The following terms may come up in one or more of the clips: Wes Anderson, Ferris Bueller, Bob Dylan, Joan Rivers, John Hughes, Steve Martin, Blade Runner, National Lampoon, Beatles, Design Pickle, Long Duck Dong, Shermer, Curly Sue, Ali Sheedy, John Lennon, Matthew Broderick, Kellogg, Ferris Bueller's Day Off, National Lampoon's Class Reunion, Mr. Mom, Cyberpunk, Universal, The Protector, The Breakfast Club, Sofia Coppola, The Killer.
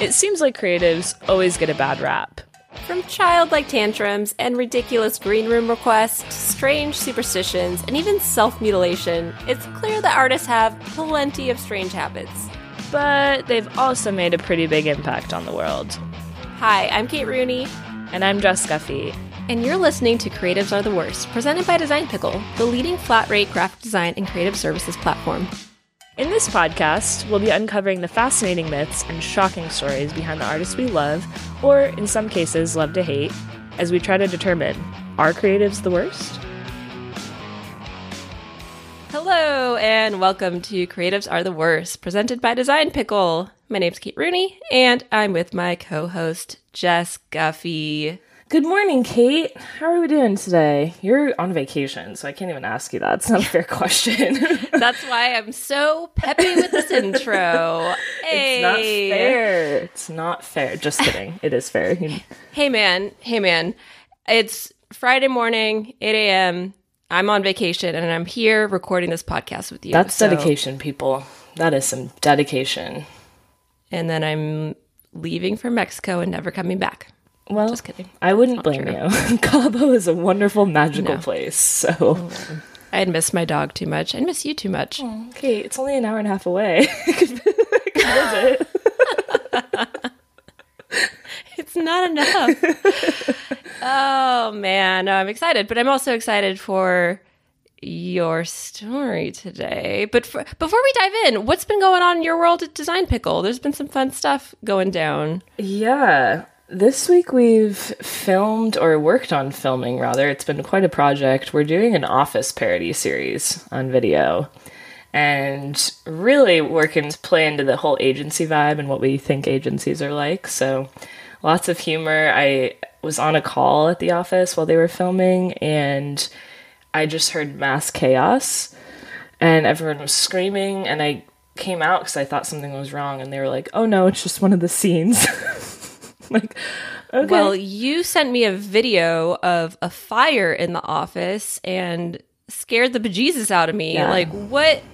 It seems like creatives always get a bad rap. From childlike tantrums and ridiculous green room requests to strange superstitions and even self-mutilation, it's clear that artists have plenty of strange habits. But they've also made a pretty big impact on the world. Hi, I'm Kate Rooney. And I'm Jess Guffey. And you're listening to Creatives Are the Worst, presented by Design Pickle, the leading flat-rate graphic design and creative services platform. In this podcast, we'll be uncovering the fascinating myths and shocking stories behind the artists we love, or in some cases, love to hate, as we try to determine, are creatives the worst? Hello, and welcome to Creatives Are the Worst, presented by Design Pickle. My name's Kate Rooney, and I'm with my co-host, Jess Guffey. Good morning, Kate. How are we doing today? You're on vacation, so I can't even ask you that. It's not a fair question. That's why I'm so peppy with this intro. Hey. It's not fair. It's not fair. Just kidding. It is fair. Hey, man. It's Friday morning, 8 a.m. I'm on vacation, and I'm here recording this podcast with you. That's dedication, people. That is some dedication. And then I'm leaving for Mexico and never coming back. Well, just kidding. I wouldn't blame you. Cabo is a wonderful, magical place. So I'd miss my dog too much. I'd miss you too much. Oh, okay, it's only an hour and a half away. I could visit. It's not enough. Oh, man. No, I'm excited. But I'm also excited for your story today. But before we dive in, what's been going on in your world at Design Pickle? There's been some fun stuff going down. Yeah. This week we've filmed, or worked on filming, rather. It's been quite a project. We're doing an Office parody series on video and really working to play into the whole agency vibe and what we think agencies are like. So lots of humor. I was on a call at the office while they were filming and I just heard mass chaos and everyone was screaming and I came out because I thought something was wrong and they were like, oh no, it's just one of the scenes. Like, okay. Well, you sent me a video of a fire in the office and scared the bejesus out of me. Yeah. Like,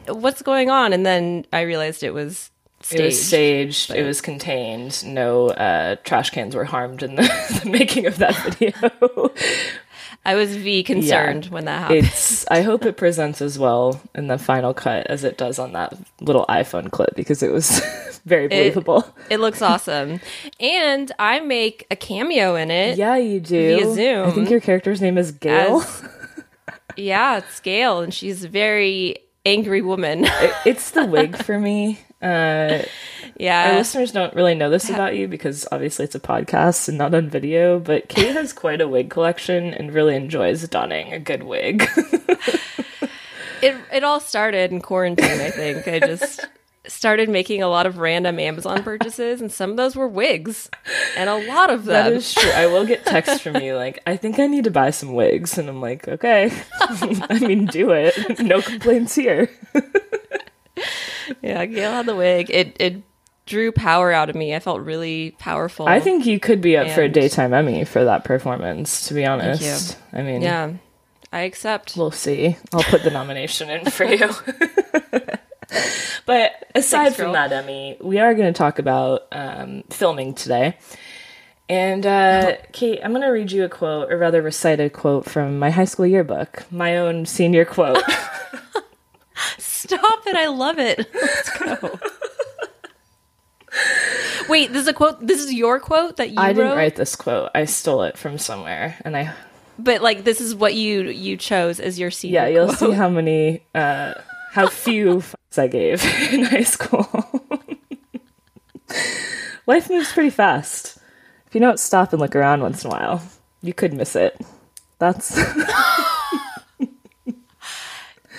what's going on? And then I realized it was staged. It was staged. But it was contained. No trash cans were harmed in the making of that video. I was concerned when that happened. I hope it presents as well in the final cut as it does on that little iPhone clip because it was very believable. It looks awesome. And I make a cameo in it. Yeah, you do. Via Zoom. I think your character's name is Gail. It's Gail, and she's a very angry woman. It's the wig for me. Our listeners don't really know this about you because obviously it's a podcast and not on video, but Kate has quite a wig collection and really enjoys donning a good wig. It all started in quarantine, I think. I just started making a lot of random Amazon purchases and some of those were wigs and a lot of them. That is true. I will get texts from you like, I think I need to buy some wigs. And I'm like, okay, I mean, do it. No complaints here. Yeah, Gail had the wig. It drew power out of me. I felt really powerful. I think you could be up for a daytime Emmy for that performance, to be honest. Thank you. I mean, yeah, I accept. We'll see. I'll put the nomination in for you. But aside from that, Emmy, we are going to talk about filming today. And Kate, I'm going to read you a quote, or rather recite a quote from my high school yearbook, my own senior quote. Stop it. I love it. Let's go. Wait, this is a quote? This is your quote that you wrote? I didn't write this quote. I stole it from somewhere. But, like, this is what you chose as your senior quote. Yeah, you'll see how many, how few fucks I gave in high school. Life moves pretty fast. If you don't stop and look around once in a while, you could miss it. That's...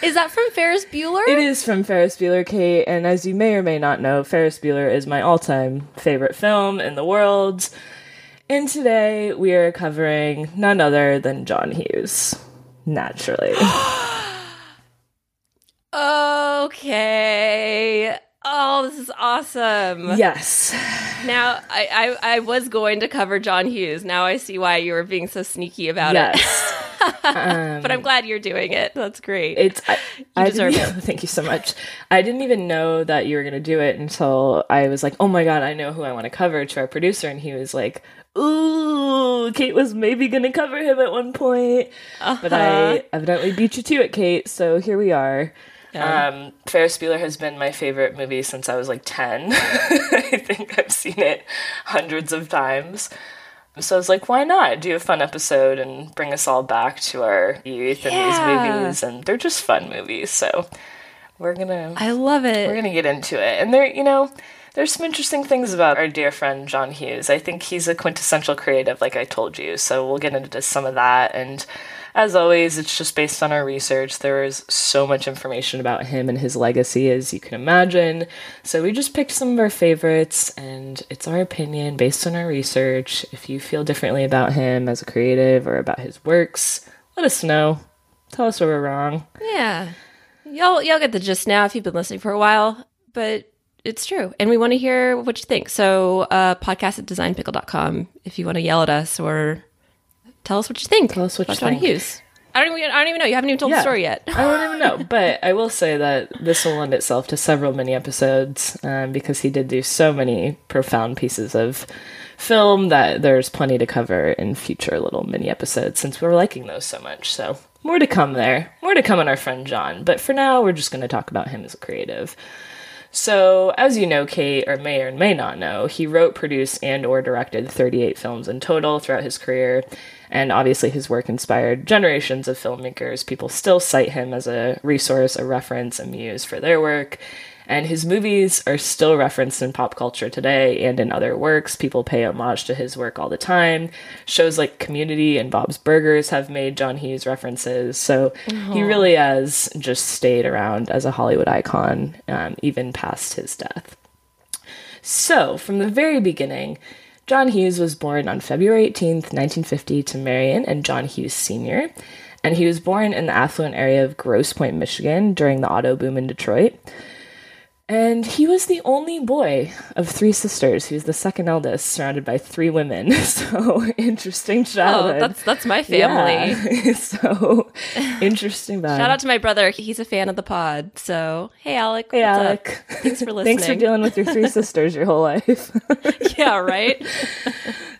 Is that from Ferris Bueller? It is from Ferris Bueller, Kate. And as you may or may not know, Ferris Bueller is my all-time favorite film in the world. And today we are covering none other than John Hughes. Naturally. Okay. Oh, this is awesome. Yes. Now, I was going to cover John Hughes. Now I see why you were being so sneaky about it. Yes. But I'm glad you're doing it. That's great. You deserve it. Thank you so much. I didn't even know that you were going to do it until I was like, oh my God, I know who I want to cover, to our producer. And he was like, ooh, Kate was maybe going to cover him at one point. Uh-huh. But I evidently beat you to it, Kate. So here we are. Yeah. Ferris Bueller has been my favorite movie since I was like 10. I think I've seen it hundreds of times. So I was like, why not do a fun episode and bring us all back to our youth and these movies? And they're just fun movies. So I love it. We're going to get into it. And there's some interesting things about our dear friend John Hughes. I think he's a quintessential creative, like I told you. So we'll get into some of that. And as always, it's just based on our research. There is so much information about him and his legacy, as you can imagine. So we just picked some of our favorites, and it's our opinion based on our research. If you feel differently about him as a creative or about his works, let us know. Tell us where we're wrong. Yeah. Y'all get the gist now if you've been listening for a while, but it's true. And we want to hear what you think. So podcast@designpickle.com if you want to yell at us or... tell us what you think. Tell us what you think. Hughes. I don't even know. You haven't even told the story yet. I don't even know. But I will say that this will lend itself to several mini episodes because he did do so many profound pieces of film that there's plenty to cover in future little mini episodes, since we're liking those so much. So more to come there. More to come on our friend John. But for now, we're just going to talk about him as a creative. So, as you know, Kate, or may not know, he wrote, produced, and or directed 38 films in total throughout his career, and obviously his work inspired generations of filmmakers. People still cite him as a resource, a reference, a muse for their work, and his movies are still referenced in pop culture today and in other works. People pay homage to his work all the time. Shows like Community and Bob's Burgers have made John Hughes references. So he really has just stayed around as a Hollywood icon, even past his death. So from the very beginning, John Hughes was born on February 18th, 1950, to Marion and John Hughes Sr., and he was born in the affluent area of Grosse Pointe, Michigan, during the auto boom in Detroit. And he was the only boy of three sisters. He was the second eldest, surrounded by three women. So, interesting childhood. Oh, that's my family. Yeah. So, interesting vibe. Shout out to my brother. He's a fan of the pod. So, hey, Alec. Hey, Alec. Up? Thanks for listening. Thanks for dealing with your three sisters your whole life. Yeah, right?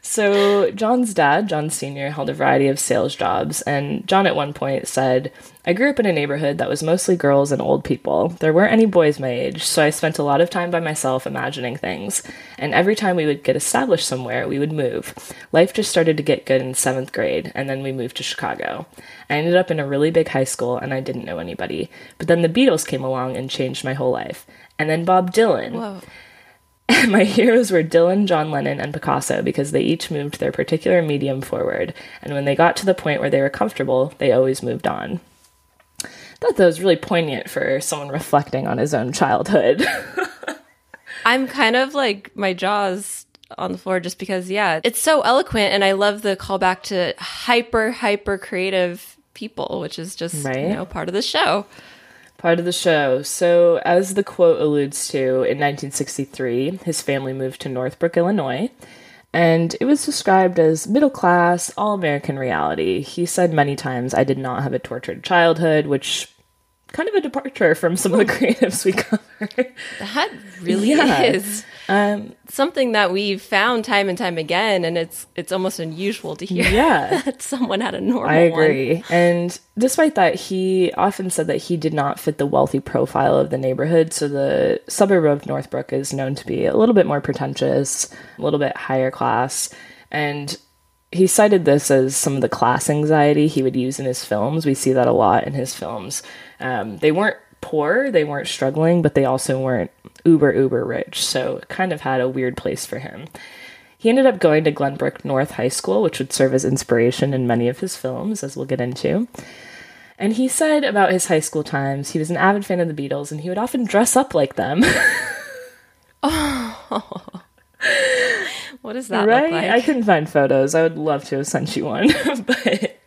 So, John's dad, John Sr., held a variety of sales jobs. And John at one point said, I grew up in a neighborhood that was mostly girls and old people. There weren't any boys my age, so I spent a lot of time by myself imagining things. And every time we would get established somewhere, we would move. Life just started to get good in 7th grade, and then we moved to Chicago. I ended up in a really big high school, and I didn't know anybody. But then the Beatles came along and changed my whole life. And then Bob Dylan. Whoa. And my heroes were Dylan, John Lennon, and Picasso, because they each moved their particular medium forward. And when they got to the point where they were comfortable, they always moved on. I thought that was really poignant for someone reflecting on his own childhood. I'm kind of like, my jaw's on the floor just because, it's so eloquent, and I love the callback to hyper creative people, which is just, part of the show. So as the quote alludes to, in 1963, his family moved to Northbrook, Illinois, and it was described as middle-class, all-American reality. He said many times, I did not have a tortured childhood, which kind of a departure from some of the creatives we cover. That really is. Something that we've found time and time again, and it's almost unusual to hear that someone had a normal one. I agree. And despite that, he often said that he did not fit the wealthy profile of the neighborhood, so the suburb of Northbrook is known to be a little bit more pretentious, a little bit higher class, and he cited this as some of the class anxiety he would use in his films. We see that a lot in his films. They weren't poor, they weren't struggling, but they also weren't uber rich, so it kind of had a weird place for him. He ended up going to Glenbrook North High School, which would serve as inspiration in many of his films, as we'll get into. And he said about his high school times, he was an avid fan of the Beatles, and he would often dress up like them. Oh... What does that look like? I couldn't find photos. I would love to have sent you one. But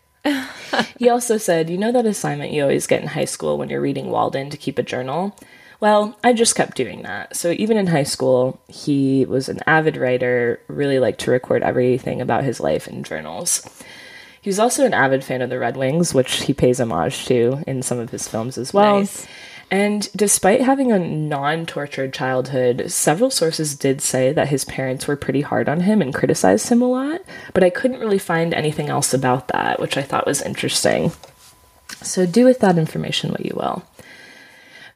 he also said, that assignment you always get in high school when you're reading Walden to keep a journal? Well, I just kept doing that. So even in high school, he was an avid writer, really liked to record everything about his life in journals. He was also an avid fan of the Red Wings, which he pays homage to in some of his films as well. Nice. And despite having a non-tortured childhood, several sources did say that his parents were pretty hard on him and criticized him a lot, but I couldn't really find anything else about that, which I thought was interesting. So do with that information what you will.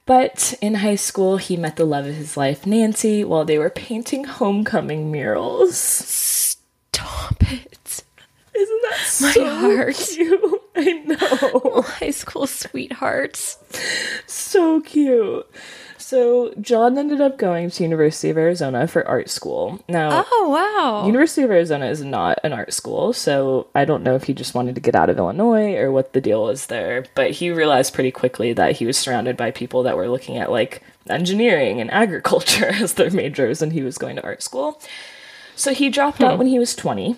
But in high school, he met the love of his life, Nancy, while they were painting homecoming murals. Stop it. Isn't that so heart. Cute? I know. High school sweethearts. So cute. So John ended up going to University of Arizona for art school. Now, oh, wow. University of Arizona is not an art school, so I don't know if he just wanted to get out of Illinois or what the deal was there, but he realized pretty quickly that he was surrounded by people that were looking at, like, engineering and agriculture as their majors, and he was going to art school. So he dropped out when he was 20.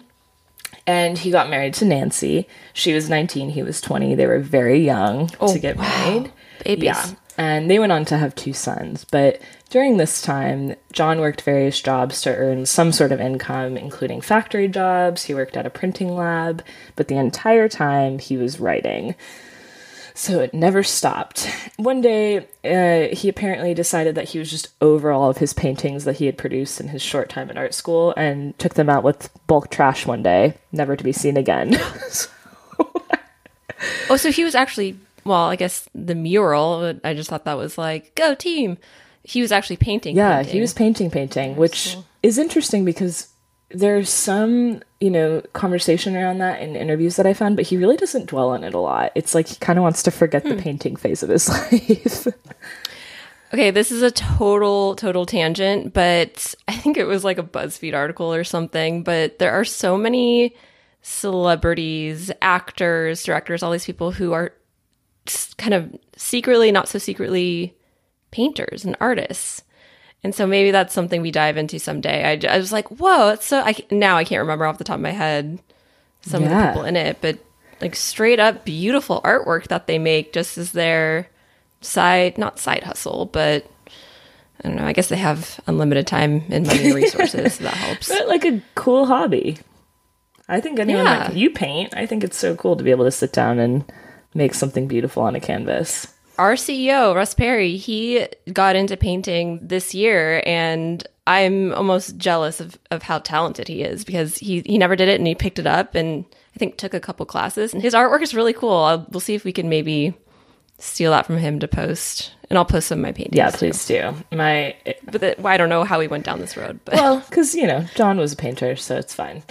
And he got married to Nancy. She was 19, he was 20. They were very young to get married. Babies. Yeah. And they went on to have two sons. But during this time, John worked various jobs to earn some sort of income, including factory jobs. He worked at a printing lab. But the entire time, he was writing. So it never stopped. One day, he apparently decided that he was just over all of his paintings that he had produced in his short time at art school and took them out with bulk trash one day, never to be seen again. So he was actually, well, I guess the mural, I just thought that was like, go team. He was actually painting. Yeah, he was painting, which is interesting because there's some, you know, conversation around that in interviews that I found, but he really doesn't dwell on it a lot. It's like he kind of wants to forget the painting phase of his life. Okay, this is a total tangent, but I think it was like a BuzzFeed article or something, but there are so many celebrities, actors, directors, all these people who are kind of secretly, not so secretly, painters and artists. And so maybe that's something we dive into someday. I was like, whoa, that's so... Now I can't remember off the top of my head some of the people in it, but like straight up beautiful artwork that they make just as their side, not side hustle, but I don't know. I guess they have unlimited time and money and resources, so that helps. But like a cool hobby. I think anyone like you paint. I think it's so cool to be able to sit down and make something beautiful on a canvas. Our CEO, Russ Perry, he got into painting this year, and I'm almost jealous of how talented he is because he never did it, and he picked it up and I think took a couple classes. And his artwork is really cool. We'll see if we can maybe steal that from him to post. And I'll post some of my paintings. Yeah, please do. I don't know how we went down this road. But. Well, because, you know, John was a painter, so it's fine.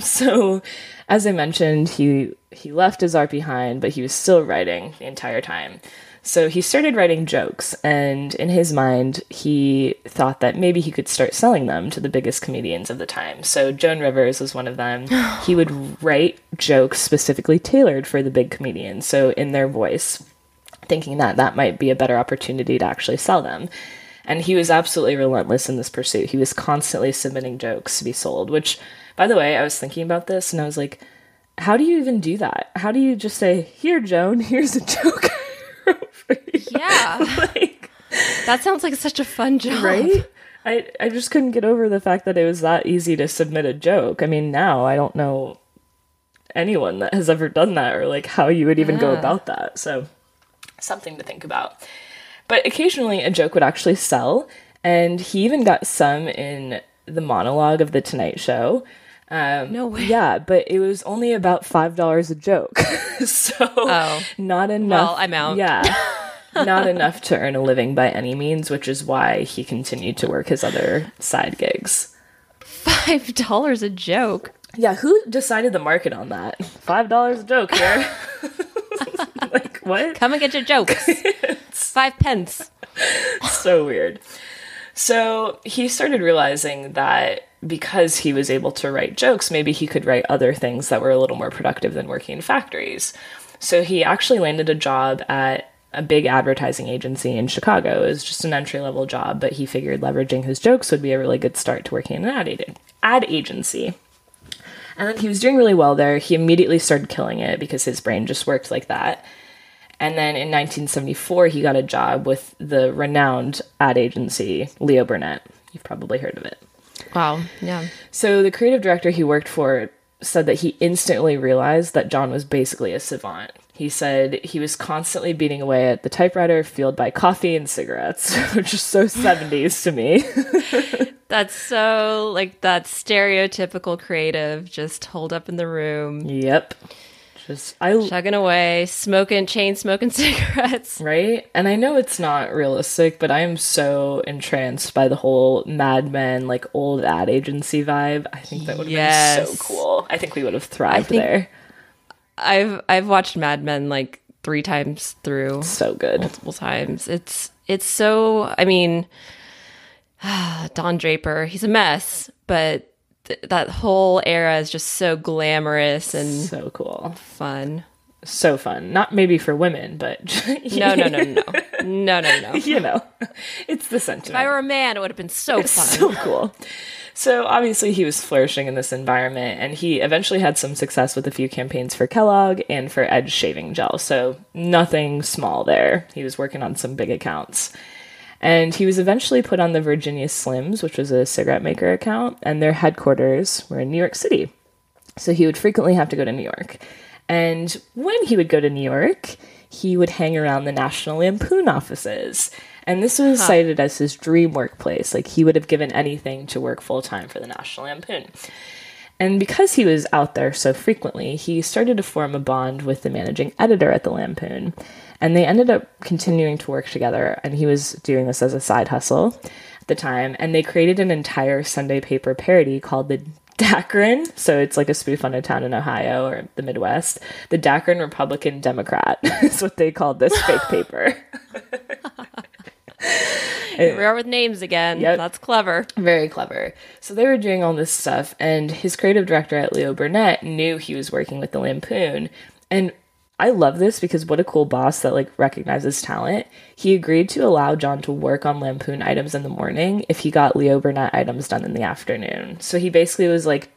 So, as I mentioned, he left his art behind, but he was still writing the entire time. So he started writing jokes, and in his mind, he thought that maybe he could start selling them to the biggest comedians of the time. So Joan Rivers was one of them. He would write jokes specifically tailored for the big comedians, so in their voice, thinking that that might be a better opportunity to actually sell them. And he was absolutely relentless in this pursuit. He was constantly submitting jokes to be sold, which... By the way, I was thinking about this, and I was like, how do you even do that? How do you just say, here, Joan, here's a joke for you? Yeah. Like, that sounds like such a fun job. Right? I just couldn't get over the fact that it was that easy to submit a joke. I mean, now I don't know anyone that has ever done that or, like, how you would even go about that. So something to think about. But occasionally a joke would actually sell, and he even got some in the monologue of The Tonight Show. No way. Yeah, but it was only about $5 a joke. Not enough. Well, I'm out. Yeah. Not enough to earn a living by any means, which is why he continued to work his other side gigs. $5 a joke? Yeah, who decided the market on that? $5 a joke here. Like, what? Come and get your jokes. 5 pence. So weird. So he started realizing that because he was able to write jokes, maybe he could write other things that were a little more productive than working in factories. So he actually landed a job at a big advertising agency in Chicago. It was just an entry-level job, but he figured leveraging his jokes would be a really good start to working in an ad agency. And then he was doing really well there. He immediately started killing it because his brain just worked like that. And then in 1974, he got a job with the renowned ad agency, Leo Burnett. You've probably heard of it. Wow, yeah. So the creative director he worked for said that he instantly realized that John was basically a savant. He said he was constantly beating away at the typewriter, fueled by coffee and cigarettes, which is so 70s to me. That's so, like, that stereotypical creative, just holed up in the room. Yep. Just chugging away, chain smoking cigarettes. Right? And I know it's not realistic, but I am so entranced by the whole Mad Men, like, old ad agency vibe. I think that would have been so cool. I think we would have thrived there. I've watched Mad Men like 3 times through. So good. Multiple times. It's so, I mean, Don Draper, he's a mess, but that whole era is just so glamorous and so cool, fun, so fun. Not maybe for women, but no. You know, it's the sentiment. If I were a man, it would have been so fun, so cool. So obviously, he was flourishing in this environment, and he eventually had some success with a few campaigns for Kellogg and for Edge shaving gel. So nothing small there. He was working on some big accounts. And he was eventually put on the Virginia Slims, which was a cigarette maker account, and their headquarters were in New York City. So he would frequently have to go to New York. And when he would go to New York, he would hang around the National Lampoon offices. And this was cited as his dream workplace. Like, he would have given anything to work full-time for the National Lampoon. And because he was out there so frequently, he started to form a bond with the managing editor at the Lampoon. And they ended up continuing to work together, and he was doing this as a side hustle at the time. And they created an entire Sunday paper parody called the Dacron. So it's like a spoof on a town in Ohio or the Midwest. The Dacron Republican Democrat is what they called this fake paper. We are with names again. Yep. That's clever. Very clever. So they were doing all this stuff, and his creative director at Leo Burnett knew he was working with the Lampoon. And I love this because what a cool boss that, like, recognizes talent. He agreed to allow John to work on Lampoon items in the morning if he got Leo Burnett items done in the afternoon. So he basically was like,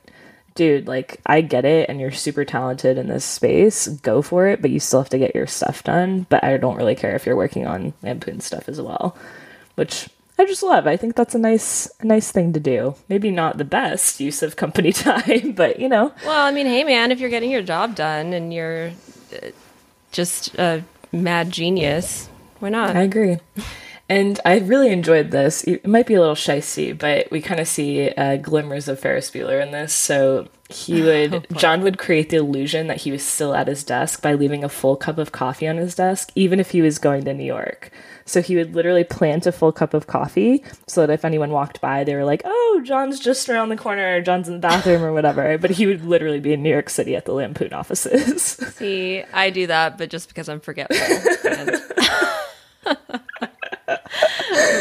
dude, like, I get it, and you're super talented in this space. Go for it, but you still have to get your stuff done. But I don't really care if you're working on Lampoon stuff as well, which I just love. I think that's a nice thing to do. Maybe not the best use of company time, but, you know. Well, I mean, hey, man, if you're getting your job done and you're just a mad genius, why not? I agree. And I really enjoyed this. It might be a little shicey, but we kind of see glimmers of Ferris Bueller in this. So John would create the illusion that he was still at his desk by leaving a full cup of coffee on his desk, even if he was going to New York. So he would literally plant a full cup of coffee so that if anyone walked by, they were like, oh, John's just around the corner, or John's in the bathroom, or whatever. But he would literally be in New York City at the Lampoon offices. See, I do that, but just because I'm forgetful.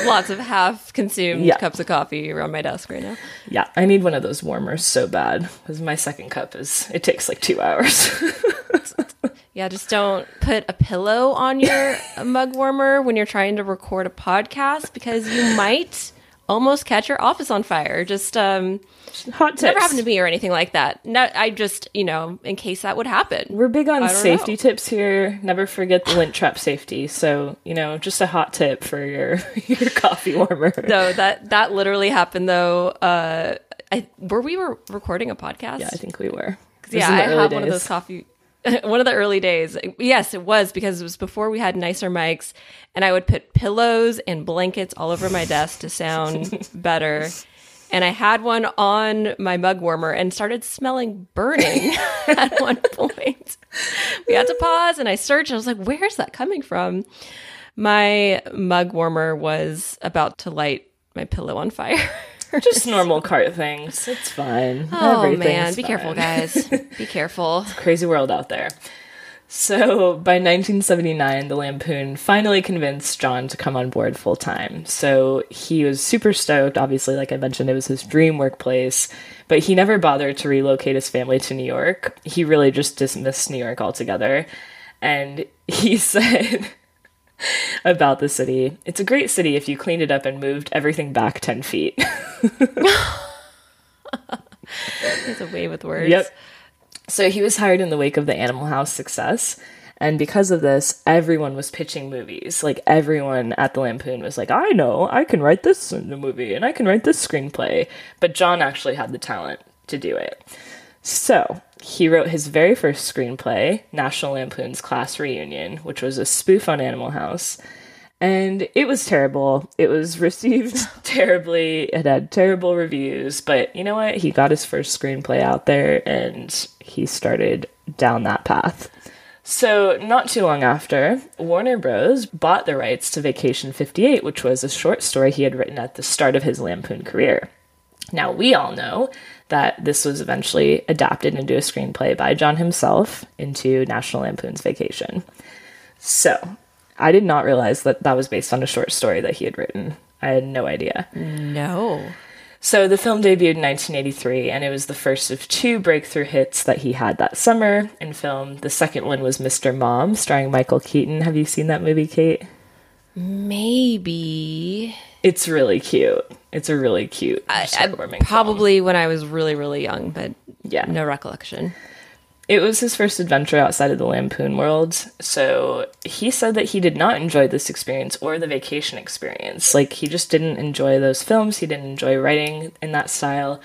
Lots of half-consumed cups of coffee around my desk right now. Yeah, I need one of those warmers so bad, because my second cup it takes like 2 hours. Yeah, just don't put a pillow on your mug warmer when you're trying to record a podcast, because you might almost catch your office on fire. Just hot tips. Never happened to me or anything like that. No, I just, you know, in case that would happen. We're big on safety tips here. Never forget the lint trap safety. So, you know, just a hot tip for your coffee warmer. No, that literally happened though. Were we recording a podcast? Yeah, I think we were. Yeah, I had one of those coffee. One of the early days. Yes, it was, because it was before we had nicer mics, and I would put pillows and blankets all over my desk to sound better. And I had one on my mug warmer and started smelling burning at one point. We had to pause, and I searched. I was like, where's that coming from? My mug warmer was about to light my pillow on fire. Just normal cart things. It's fine. Oh, man. Be careful, guys. Be careful. It's a crazy world out there. So by 1979, the Lampoon finally convinced John to come on board full time. So he was super stoked. Obviously, like I mentioned, it was his dream workplace, but he never bothered to relocate his family to New York. He really just dismissed New York altogether. And he said about the city, it's a great city if you cleaned it up and moved everything back 10 feet. It's a way with words. Yep. So he was hired in the wake of the Animal House success, and because of this, everyone was pitching movies. Like, everyone at the Lampoon was like, I know, I can write this in the movie, and I can write this screenplay. But John actually had the talent to do it. So he wrote his very first screenplay, National Lampoon's Class Reunion, which was a spoof on Animal House. And it was terrible. It was received terribly. It had terrible reviews. But you know what? He got his first screenplay out there, and he started down that path. So not too long after, Warner Bros. Bought the rights to Vacation 58, which was a short story he had written at the start of his Lampoon career. Now, we all know that this was eventually adapted into a screenplay by John himself into National Lampoon's Vacation. So I did not realize that that was based on a short story that he had written. I had no idea. No. So the film debuted in 1983, and it was the first of two breakthrough hits that he had that summer in film. The second one was Mr. Mom, starring Michael Keaton. Have you seen that movie, Kate? Maybe. It's really cute. It's a really cute, heartwarming Probably film. When I was really, really young, but yeah, no recollection. It was his first adventure outside of the Lampoon world, so he said that he did not enjoy this experience or the vacation experience. Like, he just didn't enjoy those films. He didn't enjoy writing in that style.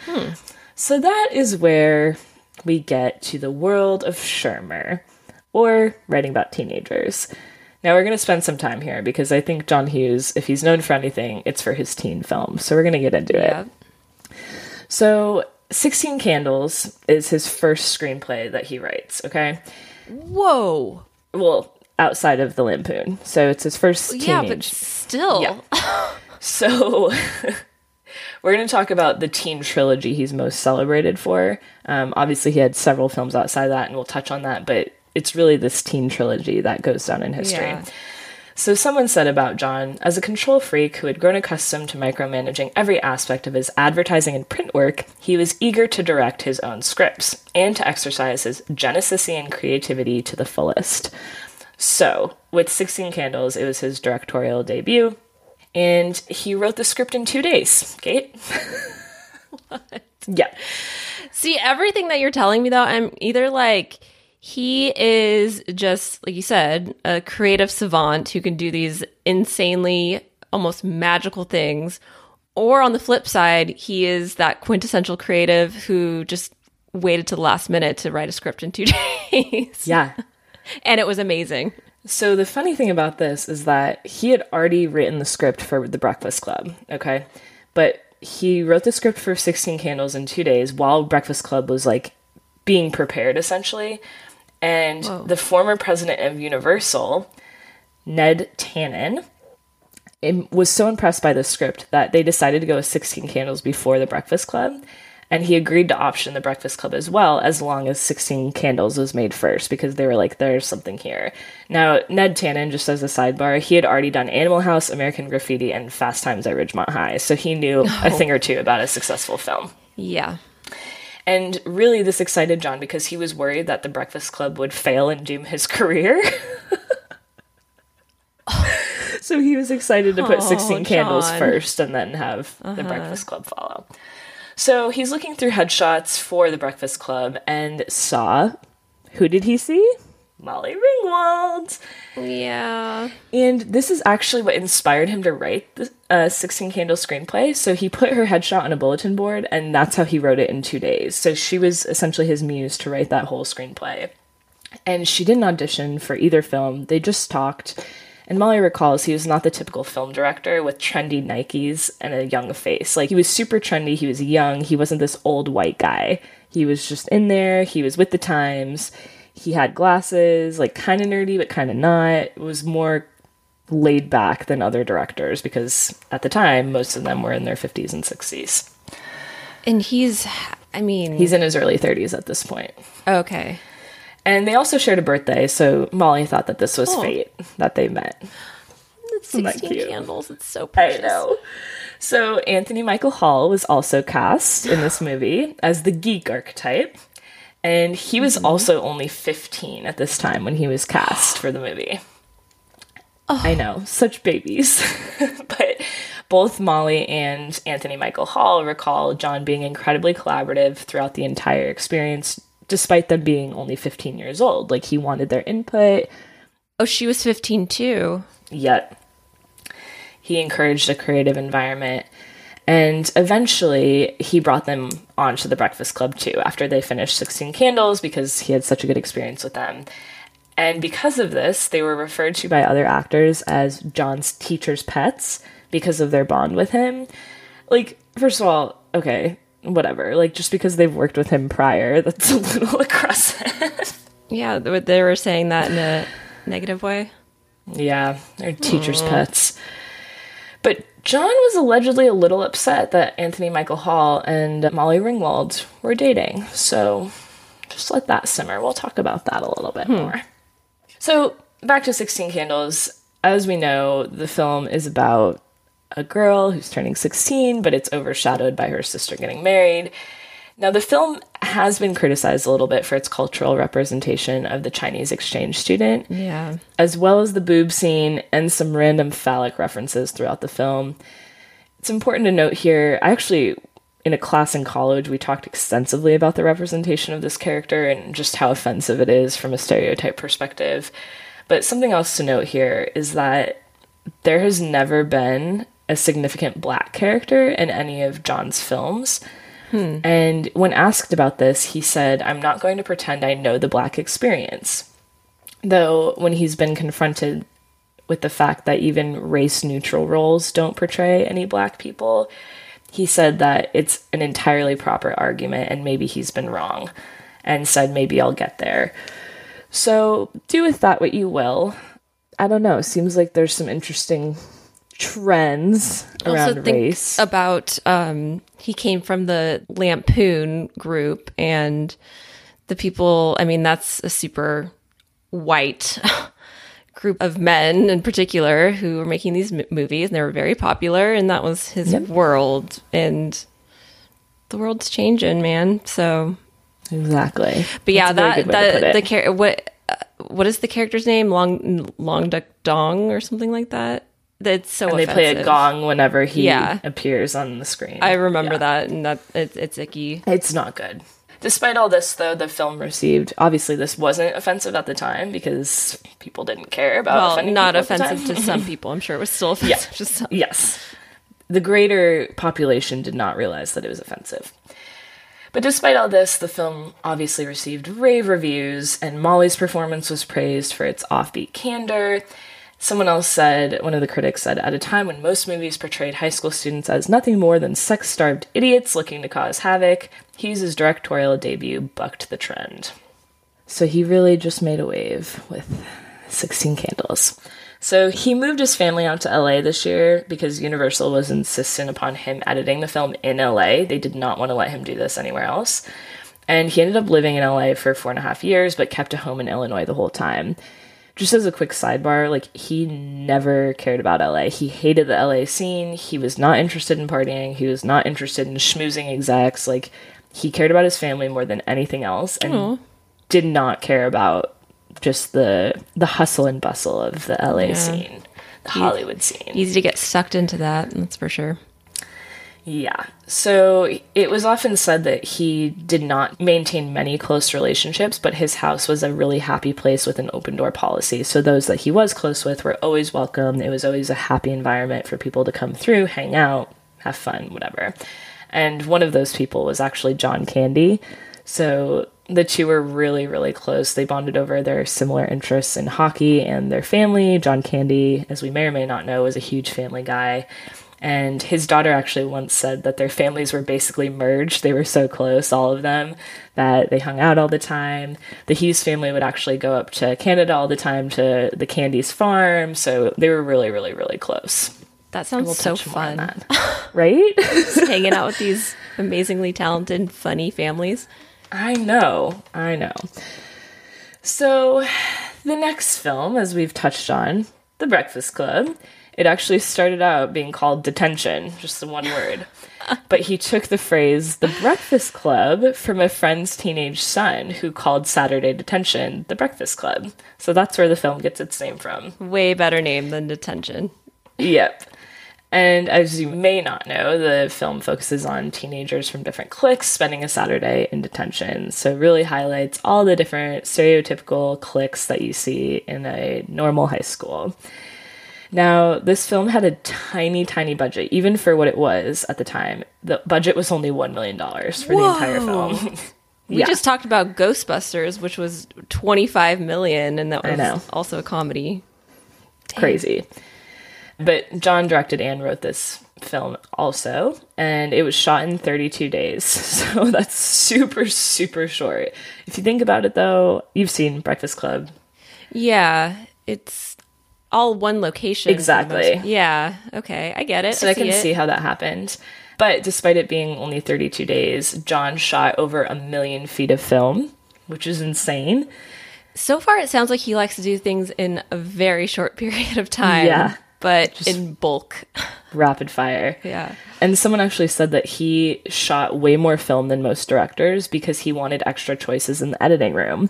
So that is where we get to the world of Shermer, or writing about teenagers. Now, we're going to spend some time here because I think John Hughes, if he's known for anything, it's for his teen films. So we're going to get into it. So 16 Candles is his first screenplay that he writes, okay? Whoa! Well, outside of the Lampoon. So it's his first teenage... Yeah, but still. Yeah. So we're going to talk about the teen trilogy he's most celebrated for. Obviously, he had several films outside that, and we'll touch on that, but it's really this teen trilogy that goes down in history. Yeah. So someone said about John, as a control freak who had grown accustomed to micromanaging every aspect of his advertising and print work, he was eager to direct his own scripts and to exercise his Genesisean creativity to the fullest. So with 16 Candles, it was his directorial debut, and he wrote the script in 2 days. Kate? What? Yeah. See, everything that you're telling me, though, I'm either like... He is just, like you said, a creative savant who can do these insanely, almost magical things. Or on the flip side, he is that quintessential creative who just waited to the last minute to write a script in 2 days. Yeah. And it was amazing. So the funny thing about this is that he had already written the script for The Breakfast Club, okay? But he wrote the script for 16 Candles in 2 days while Breakfast Club was, like, being prepared, essentially. And the former president of Universal, Ned Tannen, was so impressed by the script that they decided to go with 16 Candles before The Breakfast Club. And he agreed to option The Breakfast Club as well, as long as 16 Candles was made first, because they were like, there's something here. Now, Ned Tannen, just as a sidebar, he had already done Animal House, American Graffiti, and Fast Times at Ridgemont High. So he knew a thing or two about a successful film. Yeah. And really, this excited John because he was worried that The Breakfast Club would fail and doom his career. So he was excited to put 16 Candles first and then have The Breakfast Club follow. So he's looking through headshots for The Breakfast Club and saw... Who did he see? Molly Ringwald! Yeah. And this is actually what inspired him to write the 16 Candle screenplay. So he put her headshot on a bulletin board, and that's how he wrote it in 2 days. So she was essentially his muse to write that whole screenplay. And she didn't audition for either film. They just talked. And Molly recalls he was not the typical film director with trendy Nikes and a young face. Like, he was super trendy. He was young. He wasn't this old white guy. He was just in there. He was with the times. He had glasses, like, kind of nerdy, but kind of not. It was more laid back than other directors, because at the time, most of them were in their 50s and 60s. And he's, I mean... He's in his early 30s at this point. Okay. And they also shared a birthday, so Molly thought that this was fate, that they met. That's 16 Candles. It's so precious. I know. So Anthony Michael Hall was also cast in this movie as the geek archetype. And he was also only 15 at this time when he was cast for the movie. I know, such babies. But both Molly and Anthony Michael Hall recall John being incredibly collaborative throughout the entire experience, despite them being only 15 years old. Like, he wanted their input. Oh, she was 15 too. Yet he encouraged a creative environment. And eventually, he brought them on to The Breakfast Club, too, after they finished 16 Candles, because he had such a good experience with them. And because of this, they were referred to by other actors as John's teacher's pets because of their bond with him. Like, first of all, okay, whatever. Like, just because they've worked with him prior, that's a little aggressive. Yeah, they were saying that in a negative way. Yeah, they're teacher's pets. But John was allegedly a little upset that Anthony Michael Hall and Molly Ringwald were dating. So just let that simmer. We'll talk about that a little bit more. So back to 16 Candles. As we know, the film is about a girl who's turning 16, but it's overshadowed by her sister getting married. Now, the film has been criticized a little bit for its cultural representation of the Chinese exchange student, as well as the boob scene and some random phallic references throughout the film. It's important to note here, I actually, in a class in college, we talked extensively about the representation of this character and just how offensive it is from a stereotype perspective. But something else to note here is that there has never been a significant black character in any of John's films. And when asked about this, he said, "I'm not going to pretend I know the black experience." Though when he's been confronted with the fact that even race-neutral roles don't portray any black people, he said that it's an entirely proper argument and maybe he's been wrong, and said, "Maybe I'll get there." So do with that what you will. I don't know. Seems like there's some interesting trends around race. About he came from the Lampoon group, and the people, I mean, that's a super white group of men in particular who were making these movies, and they were very popular, and that was his world, and the world's changing, man. So exactly. But yeah, what is the character's name? Long Duck Dong or something like that. That's so and offensive. They play a gong whenever he appears on the screen. I remember that, and that it's icky. It's not good. Despite all this, though, the film received... Obviously, this wasn't offensive at the time because people didn't care about offending people. Well, not offensive to some people. I'm sure it was still offensive to some. Yes. The greater population did not realize that it was offensive. But despite all this, the film obviously received rave reviews, and Molly's performance was praised for its offbeat candor. Someone else said, one of the critics said, "At a time when most movies portrayed high school students as nothing more than sex-starved idiots looking to cause havoc, Hughes' directorial debut bucked the trend." So he really just made a wave with 16 Candles. So he moved his family out to LA this year because Universal was insistent upon him editing the film in LA. They did not want to let him do this anywhere else. And he ended up living in LA for 4.5 years, but kept a home in Illinois the whole time. Just as a quick sidebar, like, he never cared about LA. He hated the LA scene. He was not interested in partying. He was not interested in schmoozing execs. Like, he cared about his family more than anything else, and did not care about just the hustle and bustle of the LA scene, the Hollywood scene. Easy to get sucked into that, that's for sure. Yeah. So it was often said that he did not maintain many close relationships, but his house was a really happy place with an open door policy. So those that he was close with were always welcome. It was always a happy environment for people to come through, hang out, have fun, whatever. And one of those people was actually John Candy. So the two were really, really close. They bonded over their similar interests in hockey and their family. John Candy, as we may or may not know, was a huge Family Guy. And his daughter actually once said that their families were basically merged. They were so close, all of them, that they hung out all the time. The Hughes family would actually go up to Canada all the time to the Candy's farm. So they were really, really, really close. That sounds so fun. Right? Just hanging out with these amazingly talented, funny families. I know. So the next film, as we've touched on, The Breakfast Club, it actually started out being called Detention, just the one word. But he took the phrase The Breakfast Club from a friend's teenage son who called Saturday Detention The Breakfast Club. So that's where the film gets its name from. Way better name than Detention. Yep. And as you may not know, the film focuses on teenagers from different cliques spending a Saturday in detention. So it really highlights all the different stereotypical cliques that you see in a normal high school. Now, this film had a tiny, tiny budget, even for what it was at the time. The budget was only $1 million for the entire film. We just talked about Ghostbusters, which was $25 million, and that was also a comedy. Dang. Crazy. But John directed and wrote this film also, and it was shot in 32 days, so that's super, super short. If you think about it, though, you've seen Breakfast Club. Yeah, it's all one location. Exactly. Yeah, okay, I get it. So I can see how that happened. But despite it being only 32 days, John shot over 1 million feet of film, which is insane. So far, it sounds like he likes to do things in a very short period of time. Yeah. But just in bulk. Rapid fire. Yeah. And someone actually said that he shot way more film than most directors because he wanted extra choices in the editing room.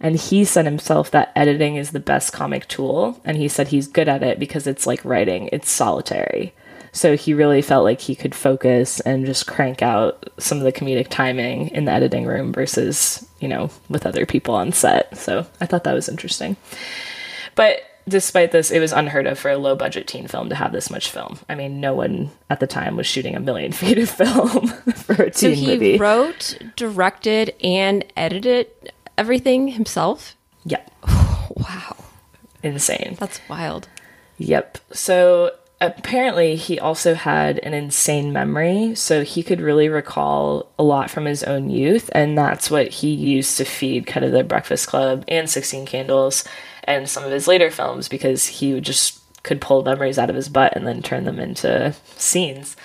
And he said himself that editing is the best comic tool. And he said he's good at it because it's like writing. It's solitary. So he really felt like he could focus and just crank out some of the comedic timing in the editing room versus, you know, with other people on set. So I thought that was interesting. But despite this, it was unheard of for a low-budget teen film to have this much film. I mean, no one at the time was shooting 1 million feet of film for a teen movie. So he wrote, directed, and edited everything himself? Yep. Oh, wow. Insane. That's wild. Yep. So apparently he also had an insane memory, so he could really recall a lot from his own youth, and that's what he used to feed kind of The Breakfast Club and 16 Candles and some of his later films, because he just could pull memories out of his butt and then turn them into scenes.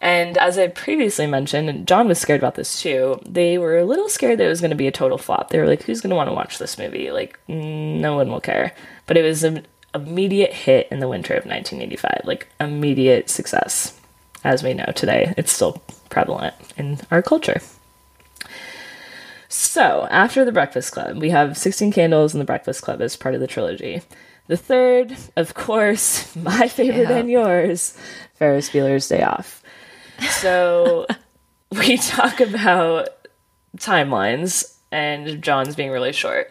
And as I previously mentioned, and John was scared about this too, they were a little scared that it was going to be a total flop. They were like, who's going to want to watch this movie? Like, no one will care. But it was an immediate hit in the winter of 1985, like immediate success. As we know today, it's still prevalent in our culture. So, after The Breakfast Club, we have 16 Candles and The Breakfast Club as part of the trilogy. The third, of course, my favorite and yours, Ferris Bueller's Day Off. So, we talk about timelines and John's being really short.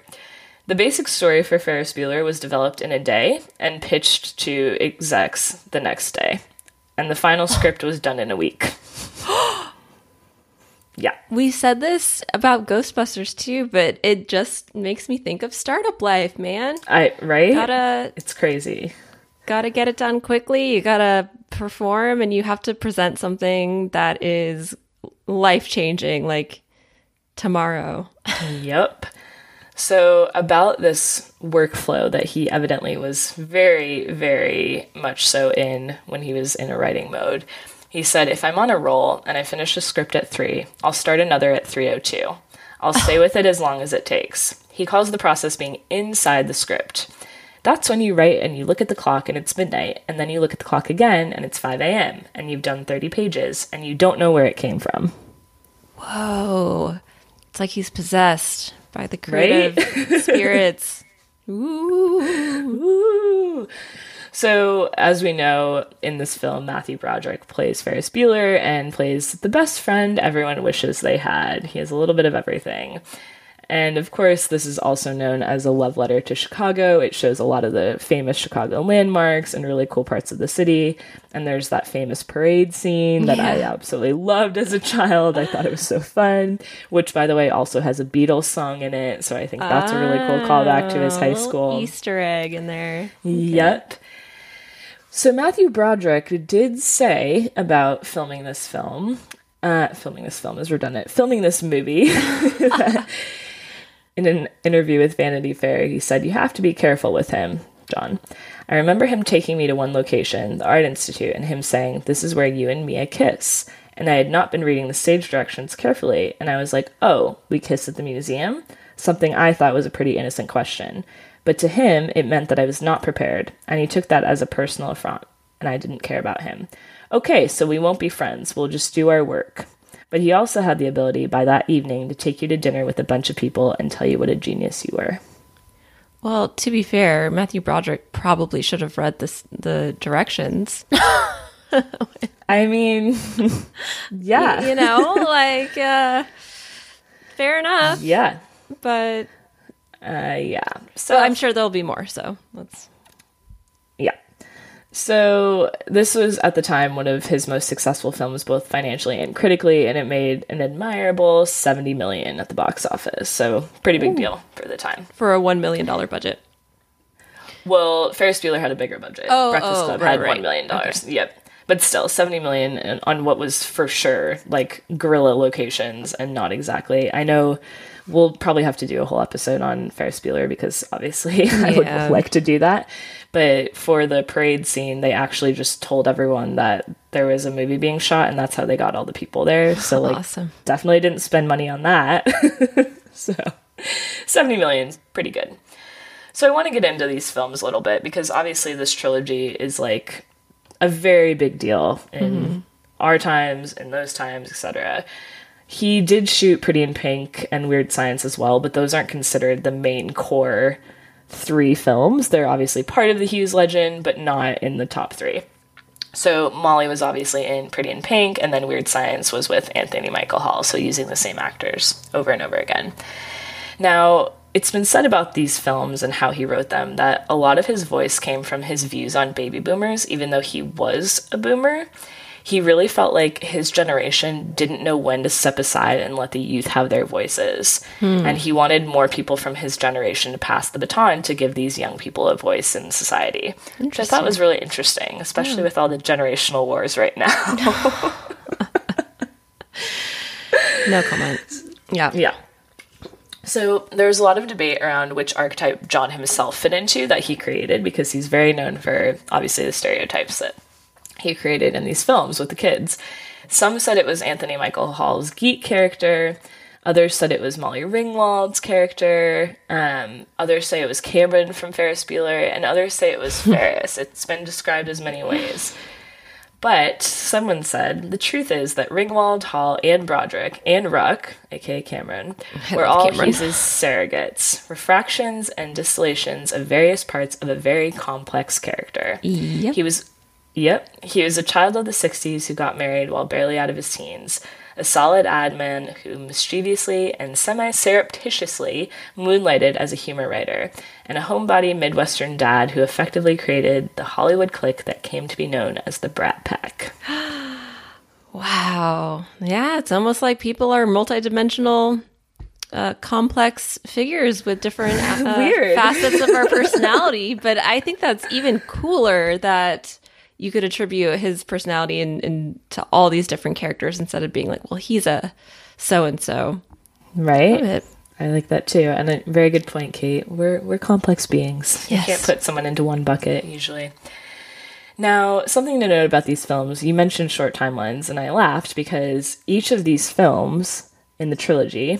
The basic story for Ferris Bueller was developed in a day and pitched to execs the next day. And the final script was done in a week. Yeah. We said this about Ghostbusters too, but it just makes me think of startup life, man. Right? It's crazy. Gotta get it done quickly. You gotta perform, and you have to present something that is life-changing, like tomorrow. Yep. So about this workflow that he evidently was very, very much so in when he was in a writing mode, he said, if I'm on a roll and I finish a script at 3, I'll start another at 3:02. I'll stay with it as long as it takes. He calls the process being inside the script. That's when you write and you look at the clock and it's midnight, and then you look at the clock again and it's 5 a.m. and you've done 30 pages and you don't know where it came from. Whoa. It's like he's possessed by the creative spirits. Ooh. Ooh. So, as we know, in this film, Matthew Broderick plays Ferris Bueller and plays the best friend everyone wishes they had. He has a little bit of everything. And, of course, this is also known as a love letter to Chicago. It shows a lot of the famous Chicago landmarks and really cool parts of the city. And there's that famous parade scene that I absolutely loved as a child. I thought it was so fun, which, by the way, also has a Beatles song in it. So I think that's a really cool callback to his high school. Easter egg in there. Okay. Yep. So Matthew Broderick did say about filming this movie. In an interview with Vanity Fair, he said, you have to be careful with him, John. I remember him taking me to one location, the Art Institute, and him saying, this is where you and Mia kiss. And I had not been reading the stage directions carefully. And I was like, oh, we kiss at the museum? Something I thought was a pretty innocent question. But to him, it meant that I was not prepared, and he took that as a personal affront, and I didn't care about him. Okay, so we won't be friends. We'll just do our work. But he also had the ability by that evening to take you to dinner with a bunch of people and tell you what a genius you were. Well, to be fair, Matthew Broderick probably should have read the directions. I mean, yeah. You know, like, fair enough. Yeah. But yeah. So I'm sure there'll be more. So let's. Yeah. So this was, at the time, one of his most successful films, both financially and critically, and it made an admirable $70 million at the box office. So pretty big deal for the time. For a $1 million budget. Well, Ferris Bueller had a bigger budget. Breakfast Club had $1 million. Okay. Yep. But still, $70 million on what was for sure, like, guerrilla locations and not exactly. I know we'll probably have to do a whole episode on Ferris Bueller because, obviously, yeah. I would like to do that. But for the parade scene, they actually just told everyone that there was a movie being shot, and that's how they got all the people there. So, like, Definitely didn't spend money on that. So, $70 million, pretty good. So I want to get into these films a little bit because, obviously, this trilogy is, like, a very big deal in our times, in those times, etc. He did shoot Pretty in Pink and Weird Science as well, but those aren't considered the main core three films. They're obviously part of the Hughes legend, but not in the top three. So Molly was obviously in Pretty in Pink, and then Weird Science was with Anthony Michael Hall, so using the same actors over and over again. Now, it's been said about these films and how he wrote them that a lot of his voice came from his views on baby boomers, even though he was a boomer. He really felt like his generation didn't know when to step aside and let the youth have their voices. And he wanted more people from his generation to pass the baton to give these young people a voice in society. Which I thought was really interesting, especially with all the generational wars right now. No comments. Yeah. So there's a lot of debate around which archetype John himself fit into that he created, because he's very known for, obviously, the stereotypes that he created in these films with the kids. Some said it was Anthony Michael Hall's geek character. Others said it was Molly Ringwald's character. Others say it was Cameron from Ferris Bueller, and others say it was Ferris. It's been described as many ways. But someone said, the truth is that Ringwald, Hall, and Broderick, and Ruck, a.k.a. Cameron, were all Hughes's surrogates, refractions and distillations of various parts of a very complex character. Yep. He was a child of the 60s who got married while barely out of his teens, a solid ad man who mischievously and semi-surreptitiously moonlighted as a humor writer, and a homebody Midwestern dad who effectively created the Hollywood clique that came to be known as the Brat Pack. Wow. Yeah, it's almost like people are multidimensional, complex figures with different facets of our personality, but I think that's even cooler that you could attribute his personality in to all these different characters instead of being like, well, he's a so-and-so. Right? I like that too. And a very good point, Kate. We're complex beings. Yes. You can't put someone into one bucket, usually. Now, something to note about these films, you mentioned short timelines, and I laughed because each of these films in the trilogy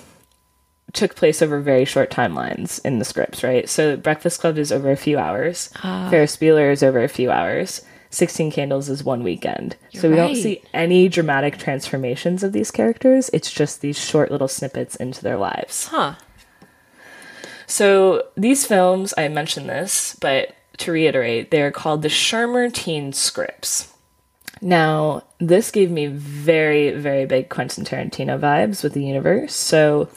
took place over very short timelines in the scripts, right? So Breakfast Club is over a few hours. Ferris Bueller is over a few hours. 16 Candles is one weekend. Don't see any dramatic transformations of these characters. It's just these short little snippets into their lives. So these films, I mentioned this, but to reiterate, they're called the Shermer teen scripts. Now, this gave me very, very big Quentin Tarantino vibes with the universe. So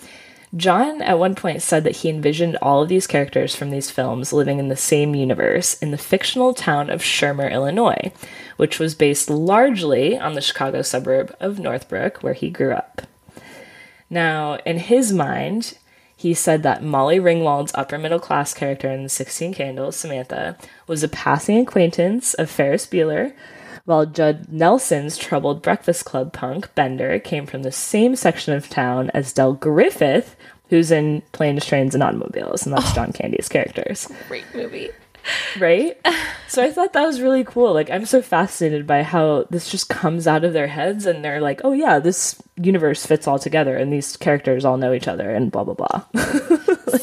John, at one point, said that he envisioned all of these characters from these films living in the same universe in the fictional town of Shermer, Illinois, which was based largely on the Chicago suburb of Northbrook, where he grew up. Now, in his mind, he said that Molly Ringwald's upper-middle-class character in 16 Candles, Samantha, was a passing acquaintance of Ferris Bueller, while Judd Nelson's troubled Breakfast Club punk, Bender, came from the same section of town as Del Griffith, who's in Planes, Trains, and Automobiles, and that's John Candy's characters. Great movie. Right? So I thought that was really cool. Like, I'm so fascinated by how this just comes out of their heads, and they're like, oh yeah, this universe fits all together, and these characters all know each other, and blah, blah, blah. Like,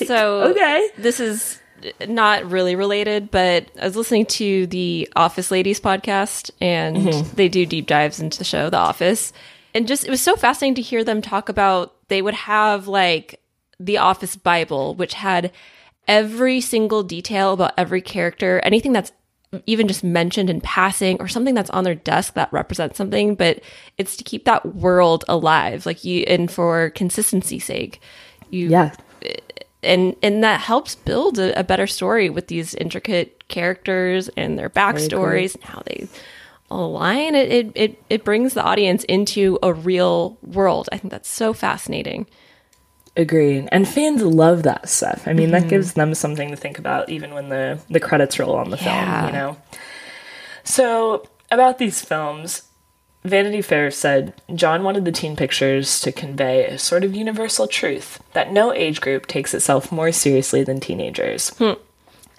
This is not really related, but I was listening to the Office Ladies podcast, and they do deep dives into the show, The Office. And just, it was so fascinating to hear them talk about, they would have like the Office Bible, which had every single detail about every character, anything that's even just mentioned in passing or something that's on their desk that represents something, but it's to keep that world alive. Like you, and for consistency's sake, And that helps build a better story with these intricate characters and their backstories and how they align. It brings the audience into a real world. I think that's so fascinating. Agreed. And fans love that stuff. I mean, that gives them something to think about even when the credits roll on the film, you know? So about these films, Vanity Fair said, John wanted the teen pictures to convey a sort of universal truth that no age group takes itself more seriously than teenagers.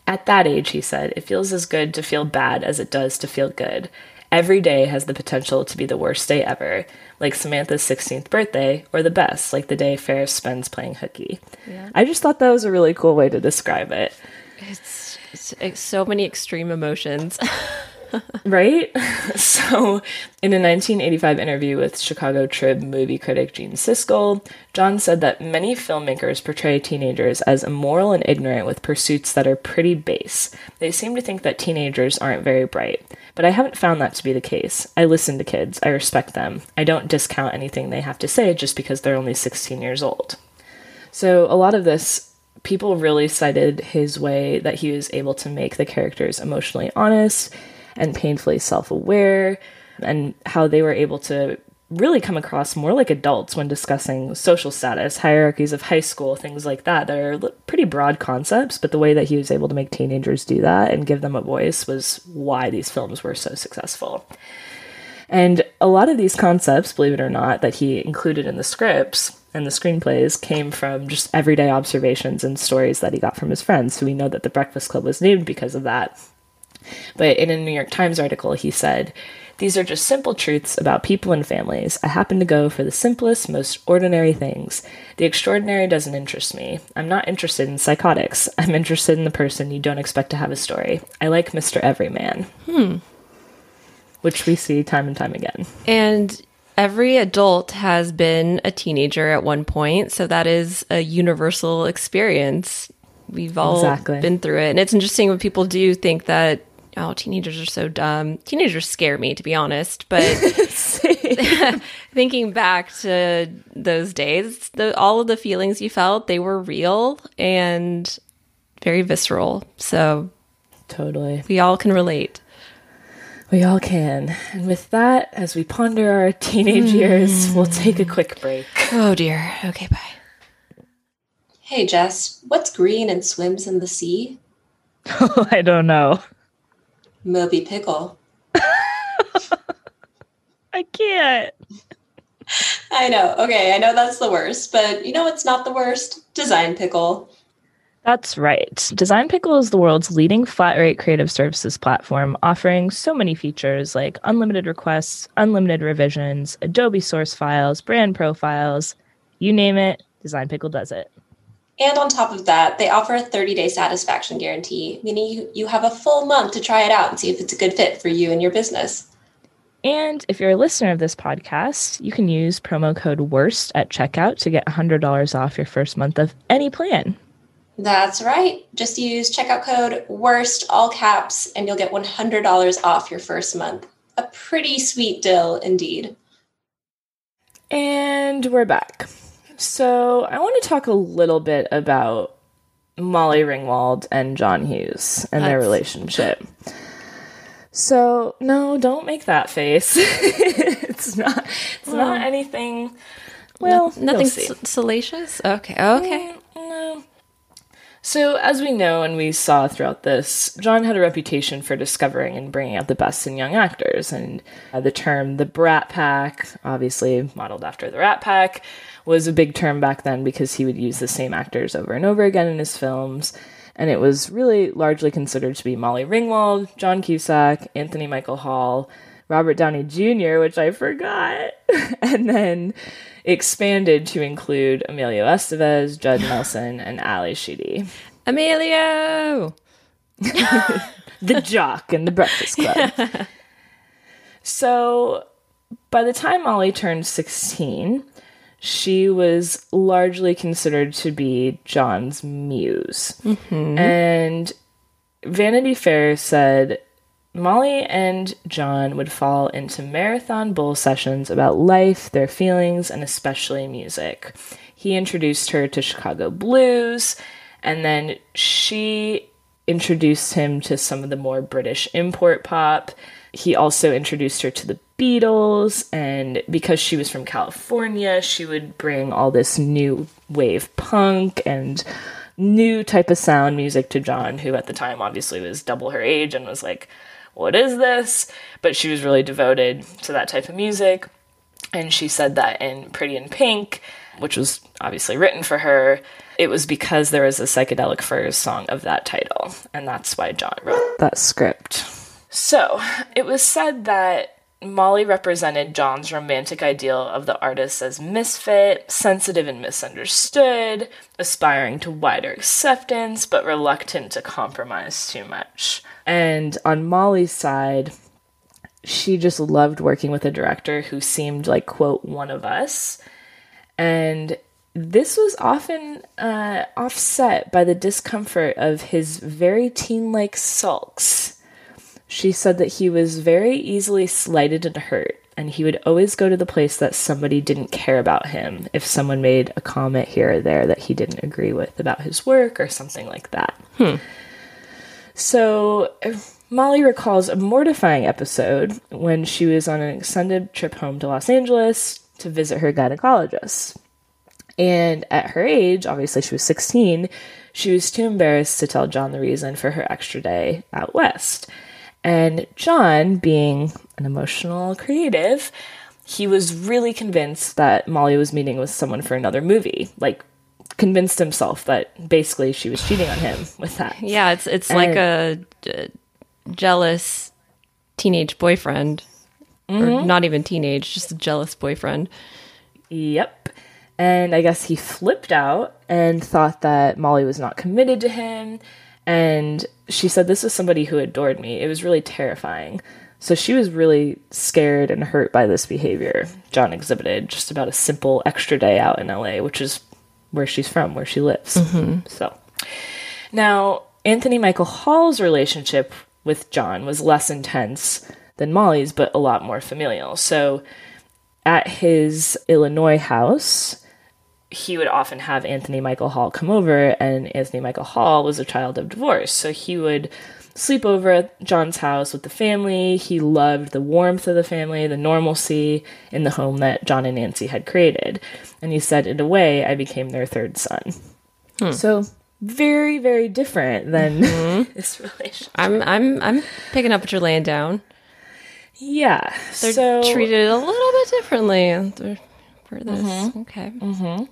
At that age, he said, it feels as good to feel bad as it does to feel good. Every day has the potential to be the worst day ever, like Samantha's 16th birthday, or the best, like the day Ferris spends playing hooky. Yeah. I just thought that was a really cool way to describe it. It's so many extreme emotions. Right? So, in a 1985 interview with Chicago Trib movie critic Gene Siskel, John said that many filmmakers portray teenagers as immoral and ignorant with pursuits that are pretty base. They seem to think that teenagers aren't very bright. But I haven't found that to be the case. I listen to kids. I respect them. I don't discount anything they have to say just because they're only 16 years old. So a lot of this, people really cited his way that he was able to make the characters emotionally honest and painfully self-aware, and how they were able to really come across more like adults when discussing social status, hierarchies of high school, things like that. They're pretty broad concepts, but the way that he was able to make teenagers do that and give them a voice was why these films were so successful. And a lot of these concepts, believe it or not, that he included in the scripts and the screenplays came from just everyday observations and stories that he got from his friends. So we know that The Breakfast Club was named because of that. But in a New York Times article, he said, these are just simple truths about people and families. I happen to go for the simplest, most ordinary things. The extraordinary doesn't interest me. I'm not interested in psychotics. I'm interested in the person you don't expect to have a story. I like Mr. Everyman. Which we see time and time again. And every adult has been a teenager at one point, so that is a universal experience. We've all been through it. And it's interesting when people do think that, oh, teenagers are so dumb. Teenagers scare me, to be honest. But thinking back to those days, all of the feelings you felt, they were real and very visceral. So totally, we all can relate. We all can. And with that, as we ponder our teenage years, we'll take a quick break. Oh, dear. Okay, bye. Hey, Jess, what's green and swims in the sea? Oh, I don't know. Moby Pickle. I can't. I know. Okay, I know that's the worst, but you know what's not the worst? Design Pickle. That's right. Design Pickle is the world's leading flat-rate creative services platform, offering so many features like unlimited requests, unlimited revisions, Adobe source files, brand profiles, you name it, Design Pickle does it. And on top of that, they offer a 30-day satisfaction guarantee, meaning you have a full month to try it out and see if it's a good fit for you and your business. And if you're a listener of this podcast, you can use promo code WORST at checkout to get $100 off your first month of any plan. That's right. Just use checkout code WORST, all caps, and you'll get $100 off your first month. A pretty sweet deal indeed. And we're back. So I want to talk a little bit about Molly Ringwald and John Hughes and their relationship. So, no, don't make that face. It's not anything, well, nothing salacious? Okay. No. So, as we know and we saw throughout this, John had a reputation for discovering and bringing out the best in young actors, and the term the Brat Pack, obviously modeled after the Rat Pack, was a big term back then because he would use the same actors over and over again in his films, and it was really largely considered to be Molly Ringwald, John Cusack, Anthony Michael Hall, Robert Downey Jr., which I forgot, and then expanded to include Emilio Estevez, Judd Nelson, and Ali Sheedy. Emilio! The jock in The Breakfast Club. Yeah. So, by the time Molly turned 16, she was largely considered to be John's muse. And Vanity Fair said, Molly and John would fall into marathon bull sessions about life, their feelings, and especially music. He introduced her to Chicago blues, and then she introduced him to some of the more British import pop. He also introduced her to the Beatles, and because she was from California, she would bring all this new wave punk and new type of sound music to John, who at the time obviously was double her age and was like, what is this? But she was really devoted to that type of music. And she said that in Pretty in Pink, which was obviously written for her, it was because there was a Psychedelic Furs song of that title. And that's why John wrote that script. So it was said that Molly represented John's romantic ideal of the artist as misfit, sensitive and misunderstood, aspiring to wider acceptance, but reluctant to compromise too much. And on Molly's side, she just loved working with a director who seemed like, quote, one of us. And this was often offset by the discomfort of his very teen-like sulks. She said that he was very easily slighted and hurt, and he would always go to the place that somebody didn't care about him if someone made a comment here or there that he didn't agree with about his work or something like that. So Molly recalls a mortifying episode when she was on an extended trip home to Los Angeles to visit her gynecologist. And at her age, obviously she was 16, she was too embarrassed to tell John the reason for her extra day out west. And John, being an emotional creative, he was really convinced that Molly was meeting with someone for another movie. Like, convinced himself that basically she was cheating on him with that. Yeah, it's like a jealous teenage boyfriend. Or not even teenage, just a jealous boyfriend. Yep. And I guess he flipped out and thought that Molly was not committed to him. And she said, this was somebody who adored me. It was really terrifying. So she was really scared and hurt by this behavior John exhibited just about a simple extra day out in LA, which is where she's from, where she lives. So now, Anthony Michael Hall's relationship with John was less intense than Molly's, but a lot more familial. So at his Illinois house, he would often have Anthony Michael Hall come over, and Anthony Michael Hall was a child of divorce. So he would sleep over at John's house with the family. He loved the warmth of the family, the normalcy in the home that John and Nancy had created. And he said, in a way, I became their third son. So very, very different than this relationship. I'm picking up what you're laying down. Yeah. They're treated a little bit differently for this.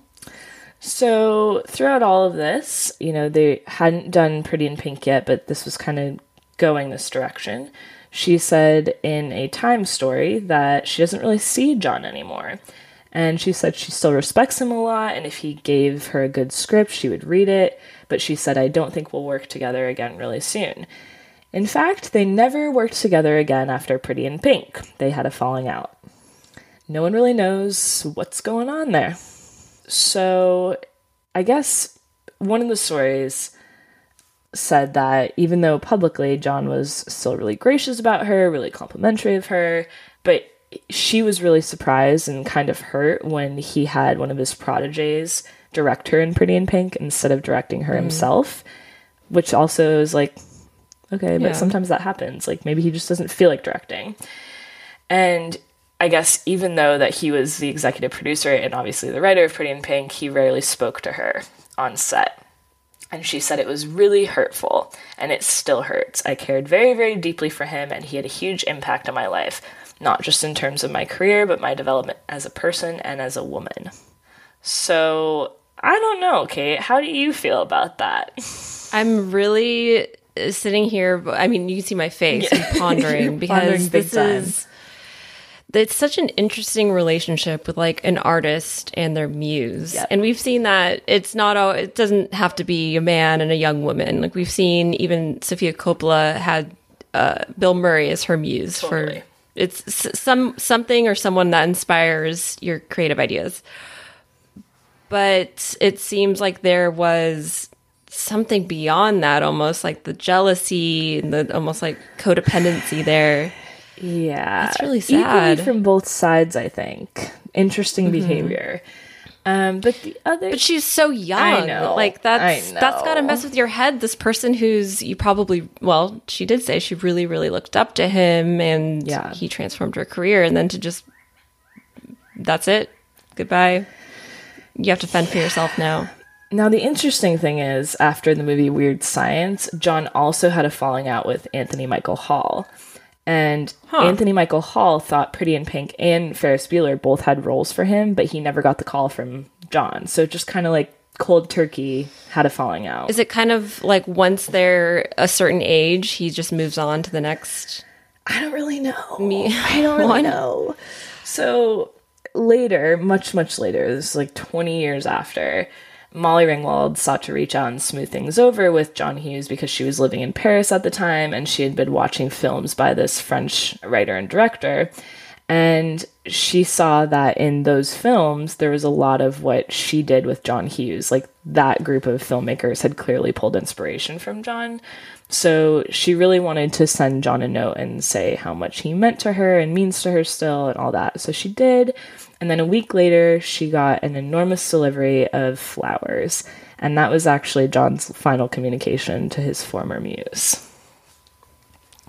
So throughout all of this, you know, they hadn't done Pretty in Pink yet, but this was kind of going this direction. She said in a Time story that she doesn't really see John anymore. And she said she still respects him a lot, and if he gave her a good script, she would read it. But she said, I don't think we'll work together again really soon. In fact, they never worked together again after Pretty in Pink. They had a falling out. No one really knows what's going on there. So I guess one of the stories said that even though publicly John was still really gracious about her, really complimentary of her, but she was really surprised and kind of hurt when he had one of his proteges direct her in Pretty in Pink instead of directing her himself, which also is like, okay, but sometimes that happens. Like, maybe he just doesn't feel like directing. And I guess even though that he was the executive producer and obviously the writer of Pretty in Pink, he rarely spoke to her on set. And she said it was really hurtful, and it still hurts. I cared very, very deeply for him, and he had a huge impact on my life, not just in terms of my career, but my development as a person and as a woman. So I don't know, Kate. How do you feel about that? I'm really sitting here. I mean, you can see my face pondering because this is... It's such an interesting relationship with like an artist and their muse. Yep. And we've seen that it's not all, it doesn't have to be a man and a young woman. Like we've seen even Sofia Coppola had Bill Murray as her muse for it's something or someone that inspires your creative ideas. But it seems like there was something beyond that, almost like the jealousy and the almost like codependency there. Yeah. That's really sad. Equally from both sides, I think. Interesting behavior. But the other, but she's so young. I know. Like that's got to mess with your head. This person who's you probably, well, she did say she really, really looked up to him, and he transformed her career. And then to just, that's it. Goodbye. You have to fend for yourself now. Now, the interesting thing is, after the movie Weird Science, John also had a falling out with Anthony Michael Hall. And Anthony Michael Hall thought Pretty in Pink and Ferris Bueller both had roles for him, but he never got the call from John. So just kind of like cold turkey had a falling out. Is it kind of like once they're a certain age, he just moves on to the next? I don't really know. I don't really know. So later, much, much later, this is like 20 years after, Molly Ringwald sought to reach out and smooth things over with John Hughes because she was living in Paris at the time, and she had been watching films by this French writer and director. And she saw that in those films, there was a lot of what she did with John Hughes. Like, that group of filmmakers had clearly pulled inspiration from John. So she really wanted to send John a note and say how much he meant to her and means to her still and all that. So she did. And then a week later, she got an enormous delivery of flowers. And that was actually John's final communication to his former muse.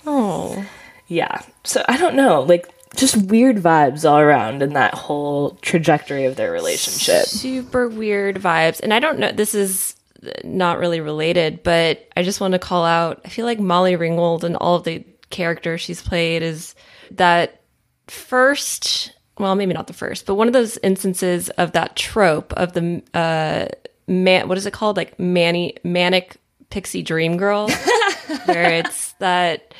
Oh. Yeah. So I don't know. Like, just weird vibes all around in that whole trajectory of their relationship. Super weird vibes. And I don't know. This is not really related, but I just want to call out. I feel like Molly Ringwald and all of the characters she's played is that first... Well, maybe not the first, but one of those instances of that trope of the what is it called? Like manic pixie dream girl, where it's that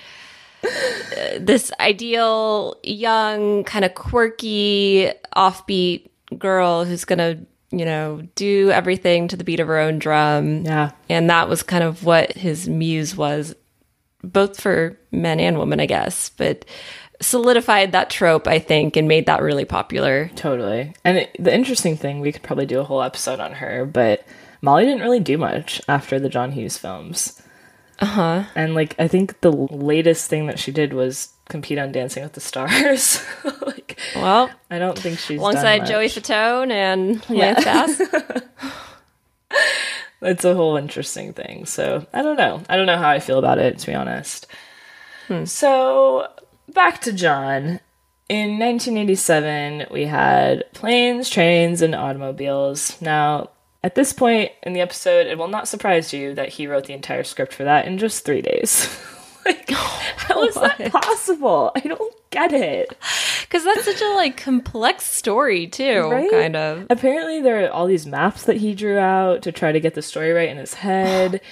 this ideal young, kind of quirky, offbeat girl who's gonna, you know, do everything to the beat of her own drum. Yeah, and that was kind of what his muse was, both for men and women, I guess, but. Solidified that trope, I think, and made that really popular. Totally. And the interesting thing, we could probably do a whole episode on her, but Molly didn't really do much after the John Hughes films. Uh-huh. And, like, I think the latest thing that she did was compete on Dancing with the Stars. Like, well, I don't think she's alongside done Joey Fatone and Lance Bass. That's a whole interesting thing. So, I don't know. I don't know how I feel about it, to be honest. So... back to John. In 1987, we had Planes, Trains, and Automobiles. Now, at this point in the episode, it will not surprise you that he wrote the entire script for that in just 3 days. Like, how is that possible? I don't get it. Because that's such a, like, complex story, too, right? Kind of. Apparently, there are all these maps that he drew out to try to get the story right in his head.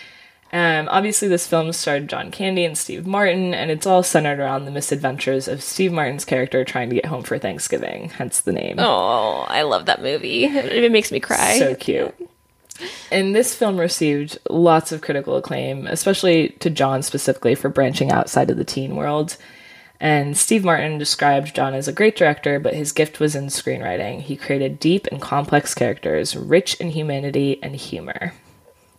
Obviously, this film starred John Candy and Steve Martin, and it's all centered around the misadventures of Steve Martin's character trying to get home for Thanksgiving, hence the name. Oh, I love that movie. It makes me cry. So cute. And this film received lots of critical acclaim, especially to John specifically for branching outside of the teen world. And Steve Martin described John as a great director, but his gift was in screenwriting. He created deep and complex characters, rich in humanity and humor.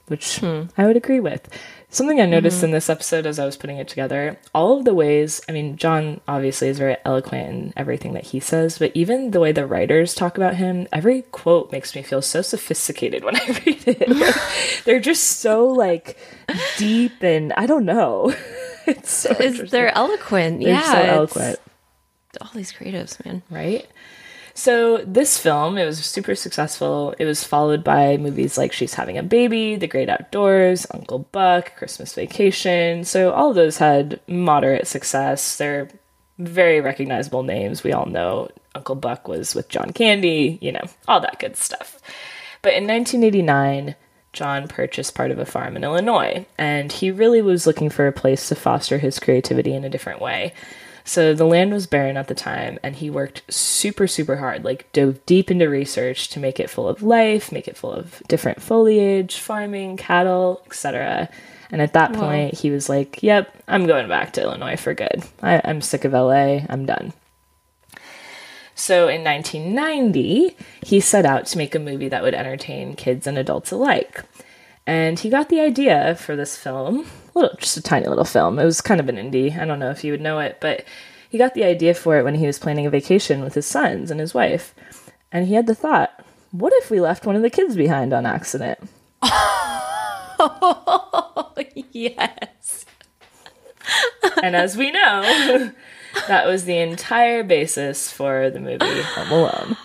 Which I would agree with. Something I noticed in this episode as I was putting it together, all of the ways, I mean, John obviously is very eloquent in everything that he says, but even the way the writers talk about him, every quote makes me feel so sophisticated when I read it. Like, they're just so, like, deep and, I don't know. It's so interesting. They're eloquent. They're so eloquent. All these creatives, man. Right? So this film, it was super successful. It was followed by movies like She's Having a Baby, The Great Outdoors, Uncle Buck, Christmas Vacation. So all of those had moderate success. They're very recognizable names. We all know Uncle Buck was with John Candy, you know, all that good stuff. But in 1989, John purchased part of a farm in Illinois, and he really was looking for a place to foster his creativity in a different way. So the land was barren at the time, and he worked super, super hard, like dove deep into research to make it full of life, make it full of different foliage, farming, cattle, etc. And at that point, he was like, yep, I'm going back to Illinois for good. I'm sick of LA. I'm done. So in 1990, he set out to make a movie that would entertain kids and adults alike. And he got the idea for this film, just a tiny little film. It was kind of an indie. I don't know if you would know it, but he got the idea for it when he was planning a vacation with his sons and his wife. And he had the thought, what if we left one of the kids behind on accident? Oh, yes. And as we know, that was the entire basis for the movie Home Alone.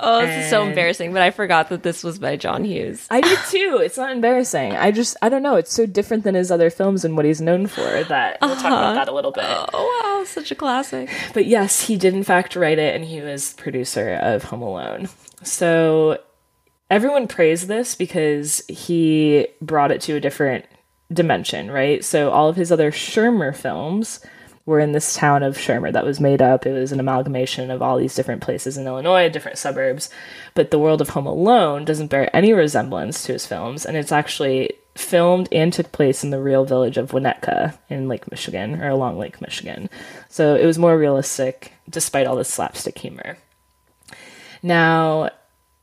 Oh, this is so embarrassing, but I forgot that this was by John Hughes. I did too. It's not embarrassing. I don't know. It's so different than his other films and what he's known for that we'll talk about that a little bit. Oh, wow. Such a classic. But yes, he did in fact write it, and he was producer of Home Alone. So everyone praised this because he brought it to a different dimension, right? So all of his other Shermer films were in this town of Shermer that was made up. It was an amalgamation of all these different places in Illinois, different suburbs. But the world of Home Alone doesn't bear any resemblance to his films, and it's actually filmed and took place in the real village of Winnetka in Lake Michigan, or along Lake Michigan. So it was more realistic, despite all the slapstick humor. Now,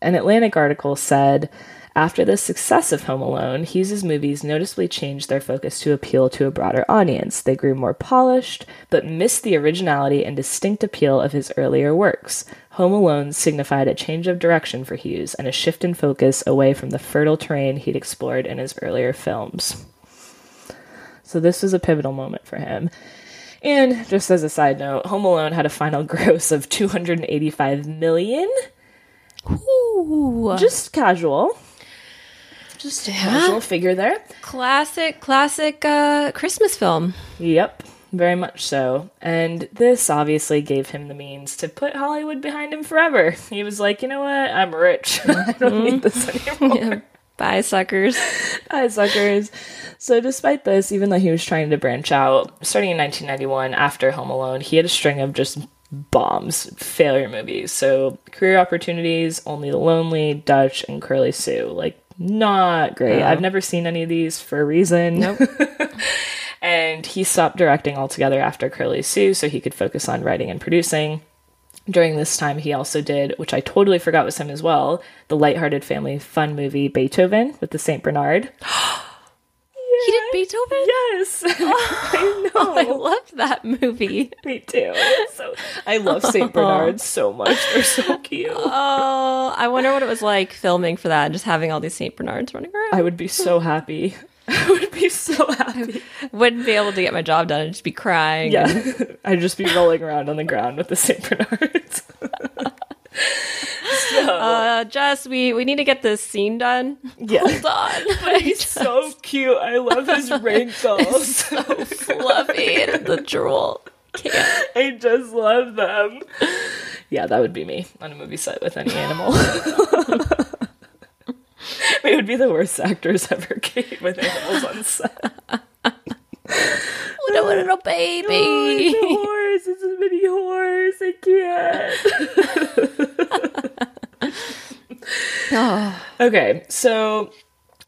an Atlantic article said, after the success of Home Alone, Hughes' movies noticeably changed their focus to appeal to a broader audience. They grew more polished, but missed the originality and distinct appeal of his earlier works. Home Alone signified a change of direction for Hughes and a shift in focus away from the fertile terrain he'd explored in his earlier films. So this was a pivotal moment for him. And just as a side note, Home Alone had a final gross of $285 million. Ooh. Just casual. Just a casual figure there. Classic Christmas film. Yep, very much so. And this obviously gave him the means to put Hollywood behind him forever. He was like, you know what? I'm rich. I don't need this anymore. Yeah. Bye, suckers. Bye, suckers. So despite this, even though he was trying to branch out, starting in 1991, after Home Alone, he had a string of just bombs, failure movies. So Career Opportunities, Only the Lonely, Dutch, and Curly Sue. Like, not great. I've never seen any of these for a reason. Nope. And he stopped directing altogether after Curly Sue so he could focus on writing and producing. During this time, he also did, which I totally forgot was him as well, the lighthearted family fun movie Beethoven with the St. Bernard. He did Beethoven? Yes. I know. Oh, I loved that movie. Me too. So I love St. Bernard so much. They're so cute. Oh, I wonder what it was like filming for that and just having all these St. Bernards running around. I would be so happy. I would be so happy. I wouldn't be able to get my job done. I'd just be crying. Yeah. I'd just be rolling around on the ground with the St. Bernards. Jess, we need to get this scene done. Yeah. Hold on. But he's so cute. I love his wrinkles. It's so fluffy and the drool. Can't. I just love them. Yeah, that would be me on a movie set with any animal. We would be the worst actors ever, Kate, with animals on set. What a little baby. Oh, it's a horse. It's a mini horse. I can't. Okay, so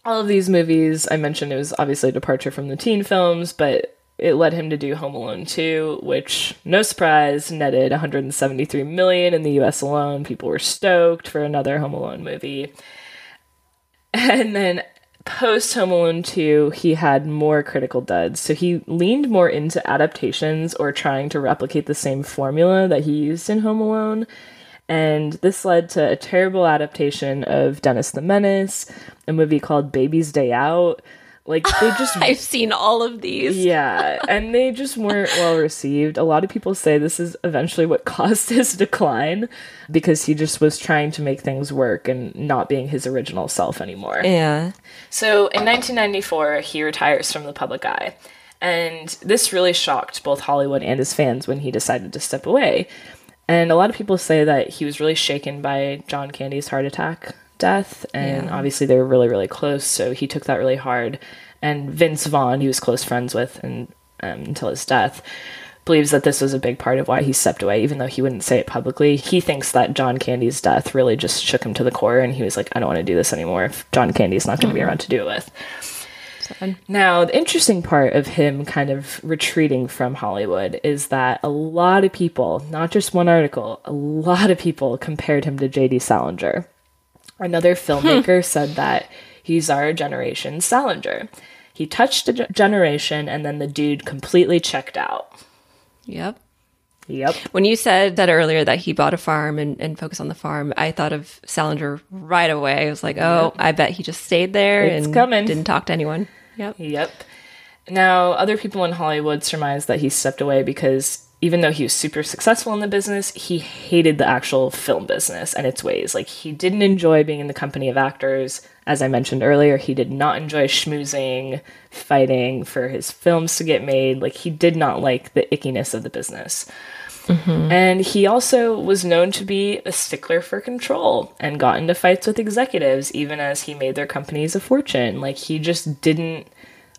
all of these movies I mentioned, it was obviously a departure from the teen films, but it led him to do Home Alone 2, which, no surprise, netted $173 million in the U.S. alone. People were stoked for another Home Alone movie. And then post Home Alone 2, he had more critical duds. So he leaned more into adaptations or trying to replicate the same formula that he used in Home Alone. And this led to a terrible adaptation of Dennis the Menace, a movie called Baby's Day Out. Like, they just I've seen all of these. Yeah, and they just weren't well received. A lot of people say this is eventually what caused his decline, because he just was trying to make things work and not being his original self anymore. Yeah. So in 1994, he retires from the public eye. And this really shocked both Hollywood and his fans when he decided to step away. And a lot of people say that he was really shaken by John Candy's heart attack death, and obviously they were really, really close, so he took that really hard. And Vince Vaughn, he was close friends with and until his death, believes that this was a big part of why he stepped away, even though he wouldn't say it publicly. He thinks that John Candy's death really just shook him to the core, and he was like, I don't want to do this anymore if John Candy's not going to be around to do it with. Now, the interesting part of him kind of retreating from Hollywood is that a lot of people, not just one article, a lot of people compared him to J.D. Salinger. Another filmmaker said that he's our generation's Salinger. He touched a generation, and then the dude completely checked out. Yep. Yep. When you said that earlier that he bought a farm and focused on the farm, I thought of Salinger right away. I was like, oh, I bet he just stayed there didn't talk to anyone. Yep. Yep. Now, other people in Hollywood surmise that he stepped away because even though he was super successful in the business, he hated the actual film business and its ways. Like, he didn't enjoy being in the company of actors. As I mentioned earlier, he did not enjoy schmoozing, fighting for his films to get made. Like, he did not like the ickiness of the business. Mm-hmm. And he also was known to be a stickler for control and got into fights with executives, even as he made their companies a fortune. Like, he just didn't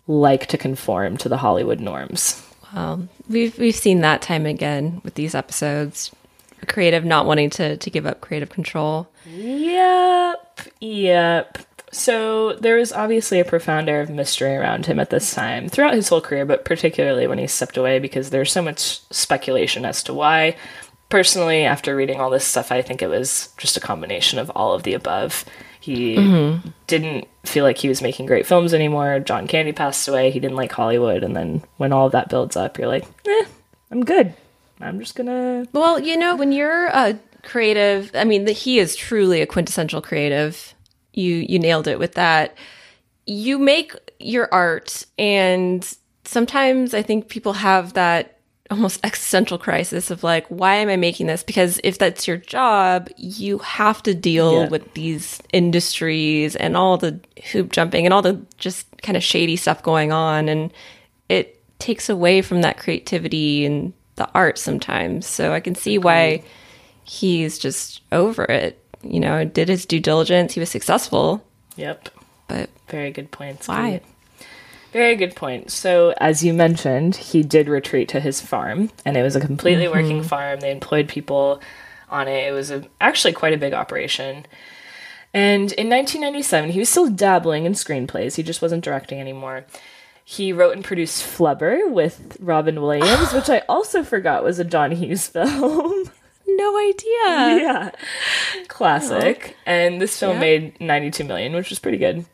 like to conform to the Hollywood norms. Wow. We've seen that time again with these episodes. A creative not wanting to give up creative control. Yep. So there was obviously a profound air of mystery around him at this time throughout his whole career, but particularly when he stepped away because there's so much speculation as to why. Personally, after reading all this stuff, I think it was just a combination of all of the above. He didn't feel like he was making great films anymore. John Candy passed away. He didn't like Hollywood. And then when all of that builds up, you're like, I'm good. I'm just going to... Well, you know, when you're a creative, I mean, he is truly a quintessential creative. You nailed it with that. You make your art. And sometimes I think people have that almost existential crisis of like, why am I making this? Because if that's your job, you have to deal with these industries and all the hoop jumping and all the just kind of shady stuff going on. And it takes away from that creativity and the art sometimes. So I can see why he's just over it. You know, did his due diligence. He was successful. Yep. But very good points. Why? Very good point. So, as you mentioned, he did retreat to his farm, and it was a completely working farm. They employed people on it. It was actually quite a big operation. And in 1997, he was still dabbling in screenplays. He just wasn't directing anymore. He wrote and produced Flubber with Robin Williams, which I also forgot was a John Hughes film. No idea. Yeah. Classic. Oh. And this film made $92 million, which was pretty good.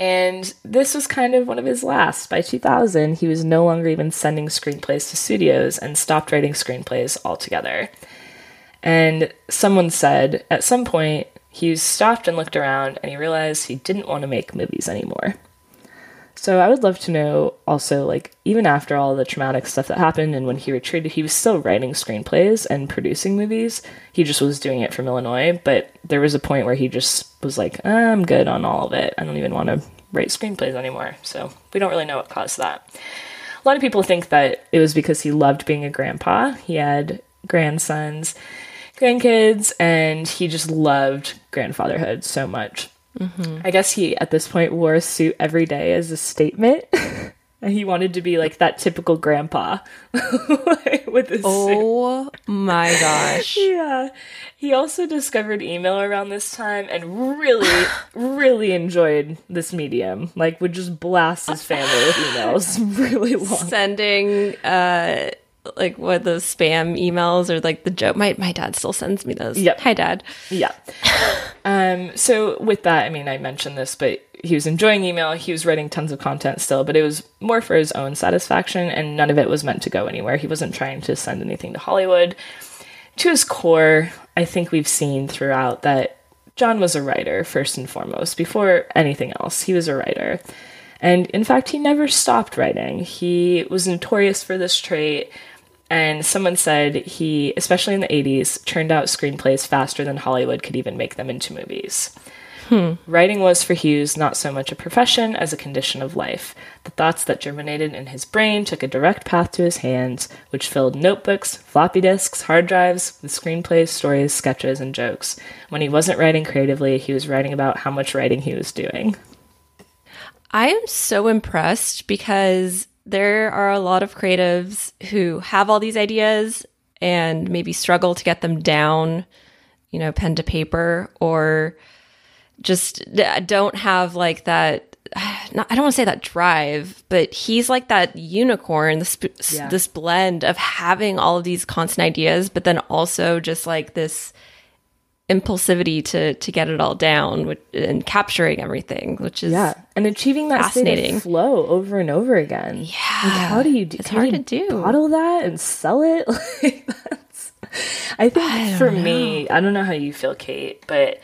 And this was kind of one of his last. By 2000, he was no longer even sending screenplays to studios and stopped writing screenplays altogether. And someone said at some point, he stopped and looked around and he realized he didn't want to make movies anymore. So I would love to know also, like, even after all the traumatic stuff that happened and when he retreated, he was still writing screenplays and producing movies. He just was doing it from Illinois, but there was a point where he just was like, I'm good on all of it. I don't even want to write screenplays anymore. So we don't really know what caused that. A lot of people think that it was because he loved being a grandpa. He had grandsons, grandkids, and he just loved grandfatherhood so much. Mm-hmm. I guess he, at this point, wore a suit every day as a statement. He wanted to be like that typical grandpa with a suit. Oh my gosh. Yeah. He also discovered email around this time and really, really enjoyed this medium. Like, would just blast his family with emails really long. Sending, like, what, those spam emails or, like, the joke. My dad still sends me those. Yep. Hi, Dad. Yeah. So with that, I mean, I mentioned this, but he was enjoying email. He was writing tons of content still, but it was more for his own satisfaction, and none of it was meant to go anywhere. He wasn't trying to send anything to Hollywood. To his core, I think we've seen throughout that John was a writer, first and foremost. Before anything else, he was a writer. And in fact, he never stopped writing. He was notorious for this trait. And someone said he, especially in the 80s, turned out screenplays faster than Hollywood could even make them into movies. Writing was for Hughes not so much a profession as a condition of life. The thoughts that germinated in his brain took a direct path to his hands, which filled notebooks, floppy disks, hard drives, with screenplays, stories, sketches, and jokes. When he wasn't writing creatively, he was writing about how much writing he was doing. I am so impressed because there are a lot of creatives who have all these ideas and maybe struggle to get them down, you know, pen to paper, or just don't have like that, not, I don't want to say that drive, but he's like that unicorn, this blend of having all of these constant ideas, but then also just like this impulsivity to get it all down and capturing everything, which is and achieving that fascinating state of flow over and over again. Yeah, like, how do you do? It's hard to do. Bottle that and sell it. Like, that's, I think for me, I don't know how you feel, Kate, but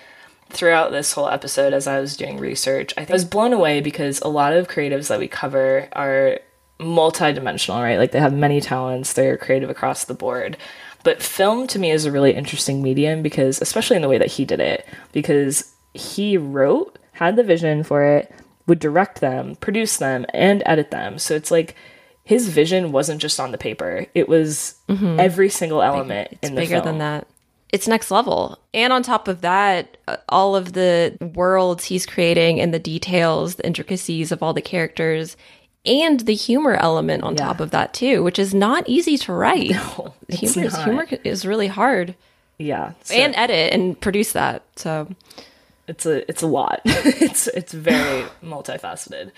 throughout this whole episode, as I was doing research, I was blown away because a lot of creatives that we cover are multidimensional, right? Like, they have many talents. They're creative across the board. But film to me is a really interesting medium because, especially in the way that he did it, because he wrote, had the vision for it, would direct them, produce them, and edit them. So it's like his vision wasn't just on the paper. It was every single element in the film. It's bigger than that. It's next level. And on top of that, all of the worlds he's creating and the details, the intricacies of all the characters, and the humor element on top of that too, which is not easy to write. No, humor is really hard. Yeah, so, and edit and produce that. So it's a lot. it's very multifaceted.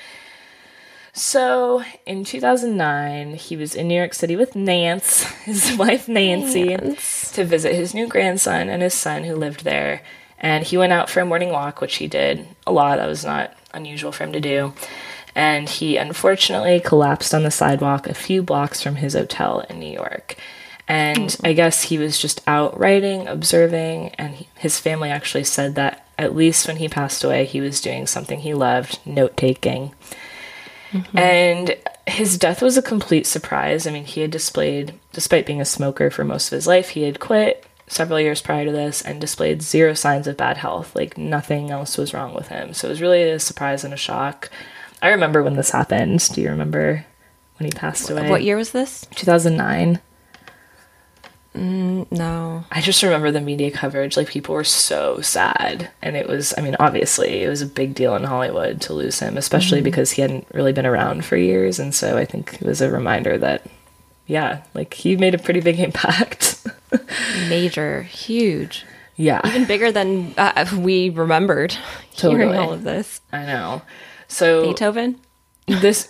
So in 2009, he was in New York City with Nance, his wife Nancy, to visit his new grandson and his son who lived there. And he went out for a morning walk, which he did a lot. That was not unusual for him to do. And he unfortunately collapsed on the sidewalk a few blocks from his hotel in New York. And I guess he was just out writing, observing, and his family actually said that at least when he passed away, he was doing something he loved, note-taking. And his death was a complete surprise. I mean, he had displayed, despite being a smoker for most of his life, he had quit several years prior to this and displayed zero signs of bad health. Like, nothing else was wrong with him. So it was really a surprise and a shock. I remember when this happened. Do you remember when he passed away? What year was this? 2009. No. I just remember the media coverage. Like, people were so sad. And it was, I mean, obviously, it was a big deal in Hollywood to lose him, especially because he hadn't really been around for years. And so I think it was a reminder that, yeah, like, he made a pretty big impact. Major. Huge. Yeah. Even bigger than we remembered hearing all of this. I know. So Beethoven? This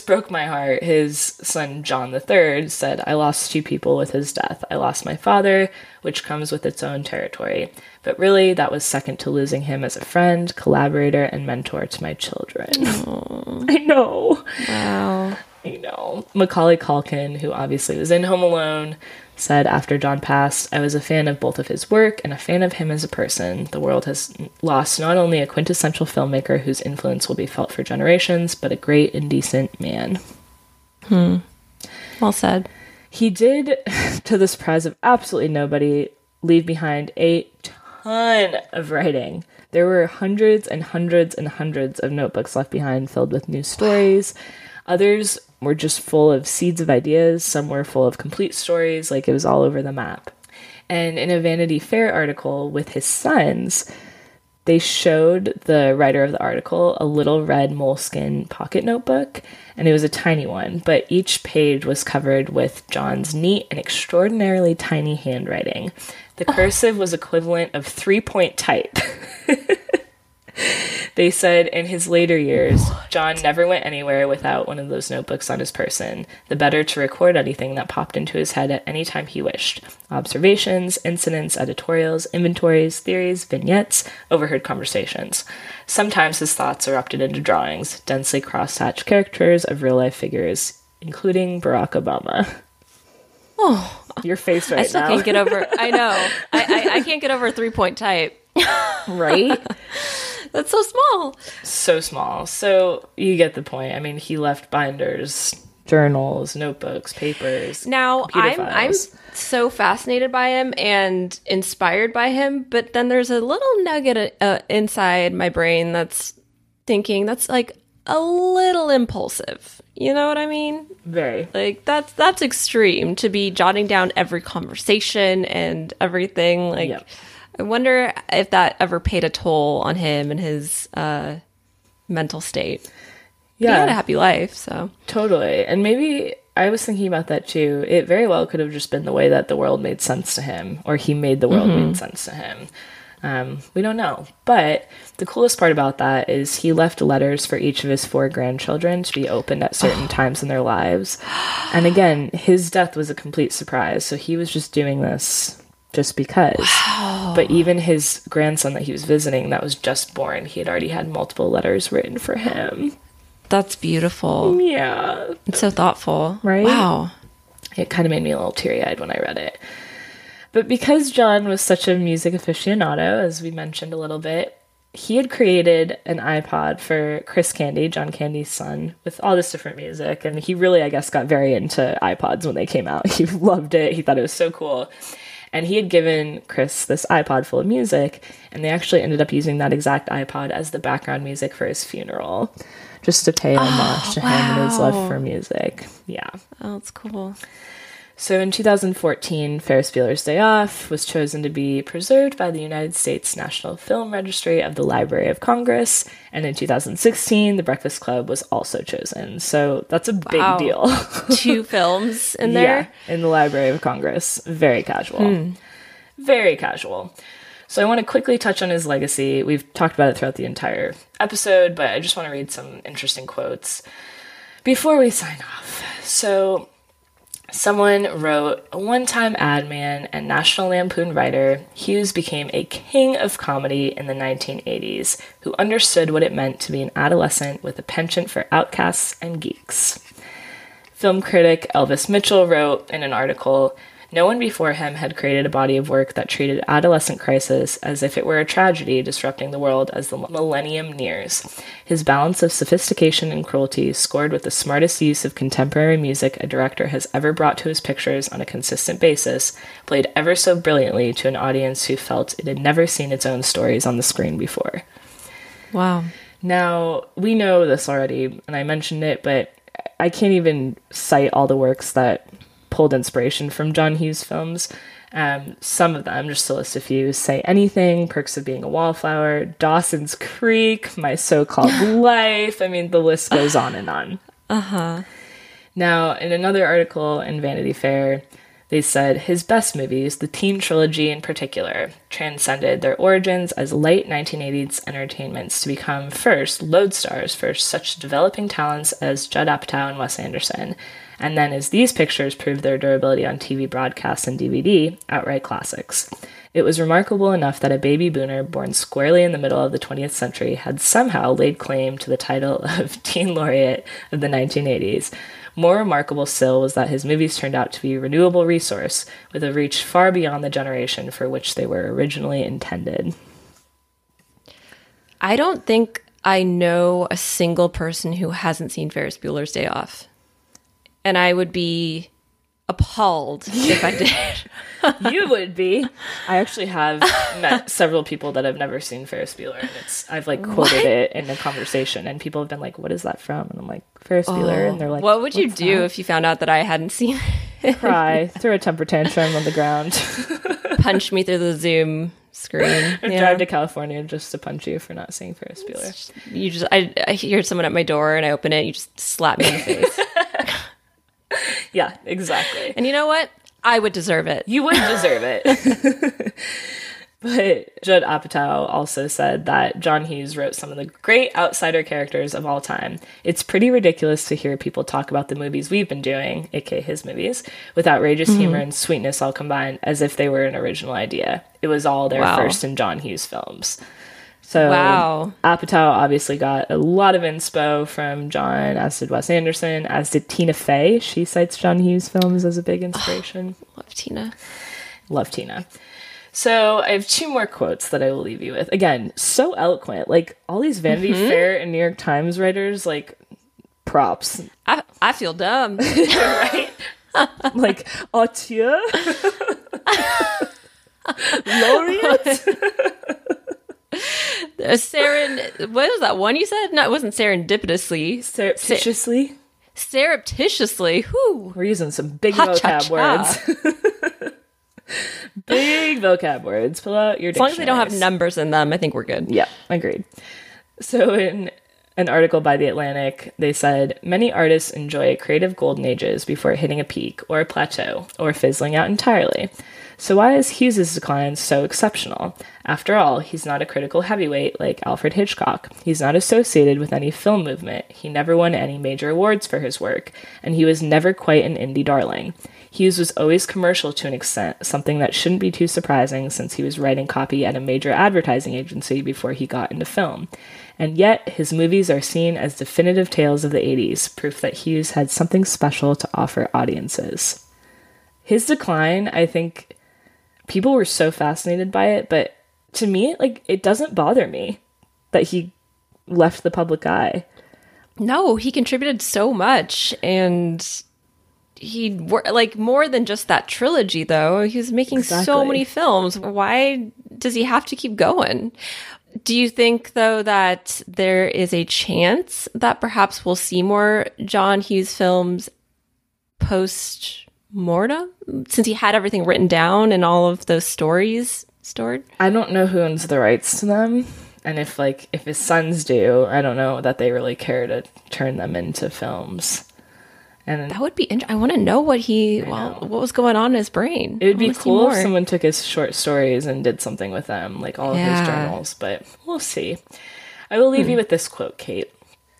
broke my heart. His son, John III, said, "I lost two people with his death. I lost my father, which comes with its own territory. But really, that was second to losing him as a friend, collaborator, and mentor to my children." Aww. I know. Wow. I know. Macaulay Culkin, who obviously was in Home Alone, said after John passed, "I was a fan of both of his work and a fan of him as a person. The world has lost not only a quintessential filmmaker whose influence will be felt for generations, but a great and decent man." Well said. He did, to the surprise of absolutely nobody, leave behind a ton of writing. There were hundreds and hundreds and hundreds of notebooks left behind filled with new stories. Others were just full of seeds of ideas. Some were full of complete stories. Like, it was all over the map. And in a Vanity Fair article with his sons, they showed the writer of the article a little red moleskin pocket notebook, and it was a tiny one, but each page was covered with John's neat and extraordinarily tiny handwriting. The cursive was equivalent of 3-point type. They said in his later years, John never went anywhere without one of those notebooks on his person, the better to record anything that popped into his head at any time he wished. Observations, incidents, editorials, inventories, theories, vignettes, overheard conversations. Sometimes his thoughts erupted into drawings, densely cross-hatched caricatures of real-life figures, including Barack Obama. Oh, your face right now. I still can't get over. I know. I can't get over 3-point type. Right? That's so small. So small. So you get the point. I mean, he left binders, journals, notebooks, papers. Now, I'm so fascinated by him and inspired by him, but then there's a little nugget inside my brain that's thinking that's like a little impulsive. You know what I mean? Very. Like, that's extreme to be jotting down every conversation and everything. Like. Yep. I wonder if that ever paid a toll on him and his mental state. Yeah. He had a happy life, so. Totally. And maybe, I was thinking about that too, it very well could have just been the way that the world made sense to him, or he made the world made sense to him. We don't know. But the coolest part about that is he left letters for each of his 4 grandchildren to be opened at certain times in their lives. And again, his death was a complete surprise, so he was just doing this just because. Wow. But even his grandson that he was visiting that was just born, he had already had multiple letters written for him. That's beautiful. Yeah. It's so thoughtful. Right? Wow. It kind of made me a little teary-eyed when I read it. But because John was such a music aficionado, as we mentioned a little bit, he had created an iPod for Chris Candy, John Candy's son, with all this different music. And he really, I guess, got very into iPods when they came out. He loved it. He thought it was so cool. And he had given Chris this iPod full of music, and they actually ended up using that exact iPod as the background music for his funeral, just to pay homage to him and his love for music. Yeah. Oh, that's cool. So in 2014, Ferris Bueller's Day Off was chosen to be preserved by the United States National Film Registry of the Library of Congress. And in 2016, The Breakfast Club was also chosen. So that's a big deal. 2 films in there? Yeah, in the Library of Congress. Very casual. Very casual. So I want to quickly touch on his legacy. We've talked about it throughout the entire episode, but I just want to read some interesting quotes before we sign off. So someone wrote, "A one-time ad man and National Lampoon writer, Hughes became a king of comedy in the 1980s, who understood what it meant to be an adolescent with a penchant for outcasts and geeks." Film critic Elvis Mitchell wrote in an article, "No one before him had created a body of work that treated adolescent crisis as if it were a tragedy disrupting the world as the millennium nears. His balance of sophistication and cruelty, scored with the smartest use of contemporary music a director has ever brought to his pictures on a consistent basis, played ever so brilliantly to an audience who felt it had never seen its own stories on the screen before." Wow. Now, we know this already, and I mentioned it, but I can't even cite all the works that pulled inspiration from John Hughes films. Some of them, just to list a few: Say Anything, Perks of Being a Wallflower, Dawson's Creek, My So-Called Life. I mean, the list goes on and on. Uh-huh. Now, in another article in Vanity Fair, they said his best movies, the Teen Trilogy in particular, transcended their origins as late 1980s entertainments to become, first, lodestars for such developing talents as Judd Apatow and Wes Anderson, and then, as these pictures proved their durability on TV broadcasts and DVD, outright classics. It was remarkable enough that a baby boomer born squarely in the middle of the 20th century had somehow laid claim to the title of Teen Laureate of the 1980s. More remarkable still was that his movies turned out to be a renewable resource, with a reach far beyond the generation for which they were originally intended. I don't think I know a single person who hasn't seen Ferris Bueller's Day Off. And I would be appalled if I did. You would be. I actually have met several people that have never seen Ferris Bueller. And I've quoted it in a conversation, and people have been like, "What is that from?" And I'm like, "Ferris Bueller." And they're like, "What would you do if you found out that I hadn't seen it?" Cry, throw a temper tantrum on the ground, punch me through the Zoom screen, or drive to California just to punch you for not seeing Ferris Bueller. I hear someone at my door, and I open it. You just slap me in the face. Yeah, exactly. And you know what? I would deserve it. You would deserve it. But Judd Apatow also said that John Hughes wrote some of the great outsider characters of all time. "It's pretty ridiculous to hear people talk about the movies we've been doing, aka his movies, with outrageous humor and sweetness all combined, as if they were an original idea. It was all their first in John Hughes films." So Apatow obviously got a lot of inspo from John, as did Wes Anderson, as did Tina Fey. She cites John Hughes films as a big inspiration. Oh, love Tina. Love Tina. So I have 2 more quotes that I will leave you with. Again, so eloquent. All these Vanity Fair and New York Times writers, props. I feel dumb. Right? Auteur? Laureate? What was that one you said? No, it wasn't serendipitously. Surreptitiously? Surreptitiously. Whew. We're using some big vocab words. Big vocab words. Pull out your dictionaries. As long as they don't have numbers in them, I think we're good. Yeah, agreed. So in an article by The Atlantic, they said, many artists enjoy creative golden ages before hitting a peak or a plateau or fizzling out entirely. So why is Hughes' decline so exceptional? After all, he's not a critical heavyweight like Alfred Hitchcock. He's not associated with any film movement. He never won any major awards for his work, and he was never quite an indie darling. Hughes was always commercial to an extent, something that shouldn't be too surprising since he was writing copy at a major advertising agency before he got into film. And yet, his movies are seen as definitive tales of the 80s, proof that Hughes had something special to offer audiences. His decline, I think... people were so fascinated by it, but to me, like, it doesn't bother me that he left the public eye. No, he contributed so much, and he, like, more than just that trilogy, though. He was making so many films. Why does he have to keep going? Do you think, though, that there is a chance that perhaps we'll see more John Hughes films post- mortem, since he had everything written down and all of those stories stored? I don't know who owns the rights to them, and if his sons do, I don't know that they really care to turn them into films. And that would be I want to know what was going on in his brain. It would be cool if someone took his short stories and did something with them, like all of his journals, but we'll see. I will leave you with this quote, Kate.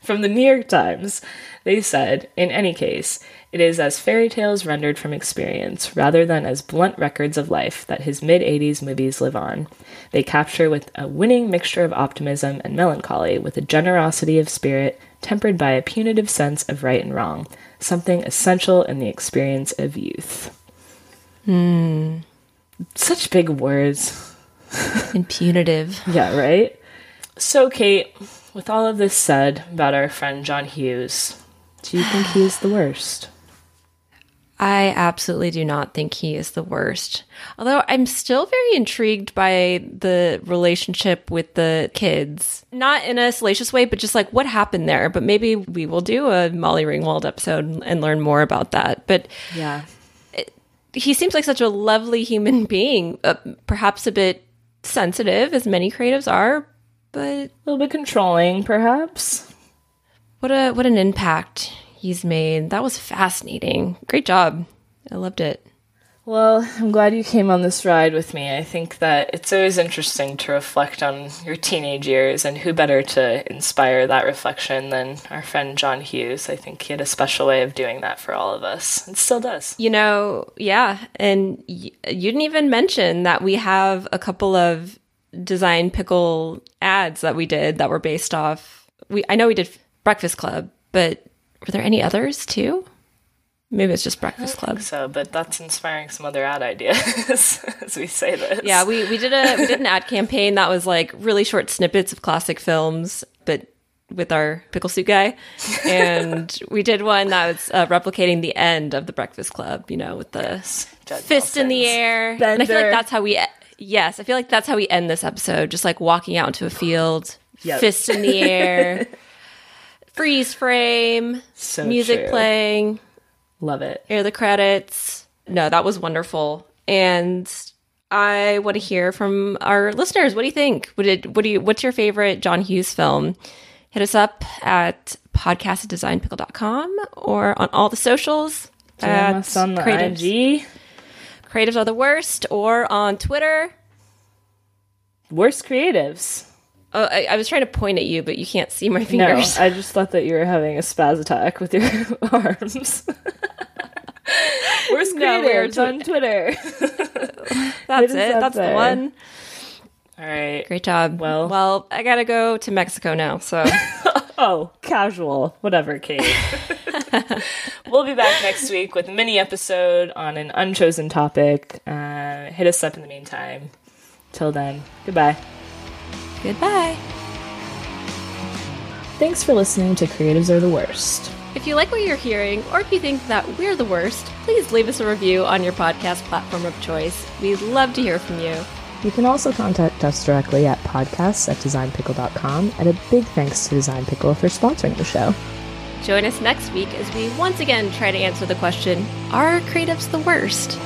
From the New York Times, they said, in any case, it is as fairy tales rendered from experience, rather than as blunt records of life, that his mid-'80s movies live on. They capture with a winning mixture of optimism and melancholy, with a generosity of spirit tempered by a punitive sense of right and wrong, something essential in the experience of youth. Such big words. And punitive. Yeah, right? So, Kate... with all of this said about our friend John Hughes, do you think he is the worst? I absolutely do not think he is the worst. Although I'm still very intrigued by the relationship with the kids. Not in a salacious way, but just like what happened there. But maybe we will do a Molly Ringwald episode and learn more about that. But yeah, he seems like such a lovely human being, perhaps a bit sensitive, as many creatives are. But a little bit controlling, perhaps. What an impact he's made. That was fascinating. Great job. I loved it. Well, I'm glad you came on this ride with me. I think that it's always interesting to reflect on your teenage years, and who better to inspire that reflection than our friend John Hughes. I think he had a special way of doing that for all of us, and still does. You know, yeah, and you didn't even mention that we have a couple of Design Pickle ads that we did that were based off. I know we did Breakfast Club, but were there any others too? Maybe it's just Breakfast Club. I don't think so, but that's inspiring some other ad ideas as we say this. Yeah, we did an ad campaign that was like really short snippets of classic films, but with our pickle suit guy, and we did one that was replicating the end of the Breakfast Club. You know, with the fist in the air. Bender. And I feel like that's how we. Yes, I feel like that's how we end this episode, just like walking out into a field, fist in the air, freeze frame, music playing. Love it. Air the credits. No, that was wonderful. And I want to hear from our listeners. What do you think? What's your favorite John Hughes film? Hit us up at podcast@designpickle.com or on all the socials. Join us on the Creatives. IG. Creatives are the worst, or on Twitter. Worst creatives. Oh, I was trying to point at you, but you can't see my fingers. No, I just thought that you were having a spaz attack with your arms. Worst creatives on Twitter. That's it. That's the one. All right. Great job. Well, I gotta go to Mexico now, so. Oh, casual. Whatever, Kate. We'll be back next week with a mini episode on an unchosen topic. Hit us up in the meantime. Till then, goodbye. Goodbye. Thanks for listening to Creatives Are the Worst. If you like what you're hearing, or if you think that we're the worst, please leave us a review on your podcast platform of choice. We'd love to hear from you. You can also contact us directly at podcasts@designpickle.com, and a big thanks to Design Pickle for sponsoring the show. Join us next week as we once again try to answer the question, are creatives the worst?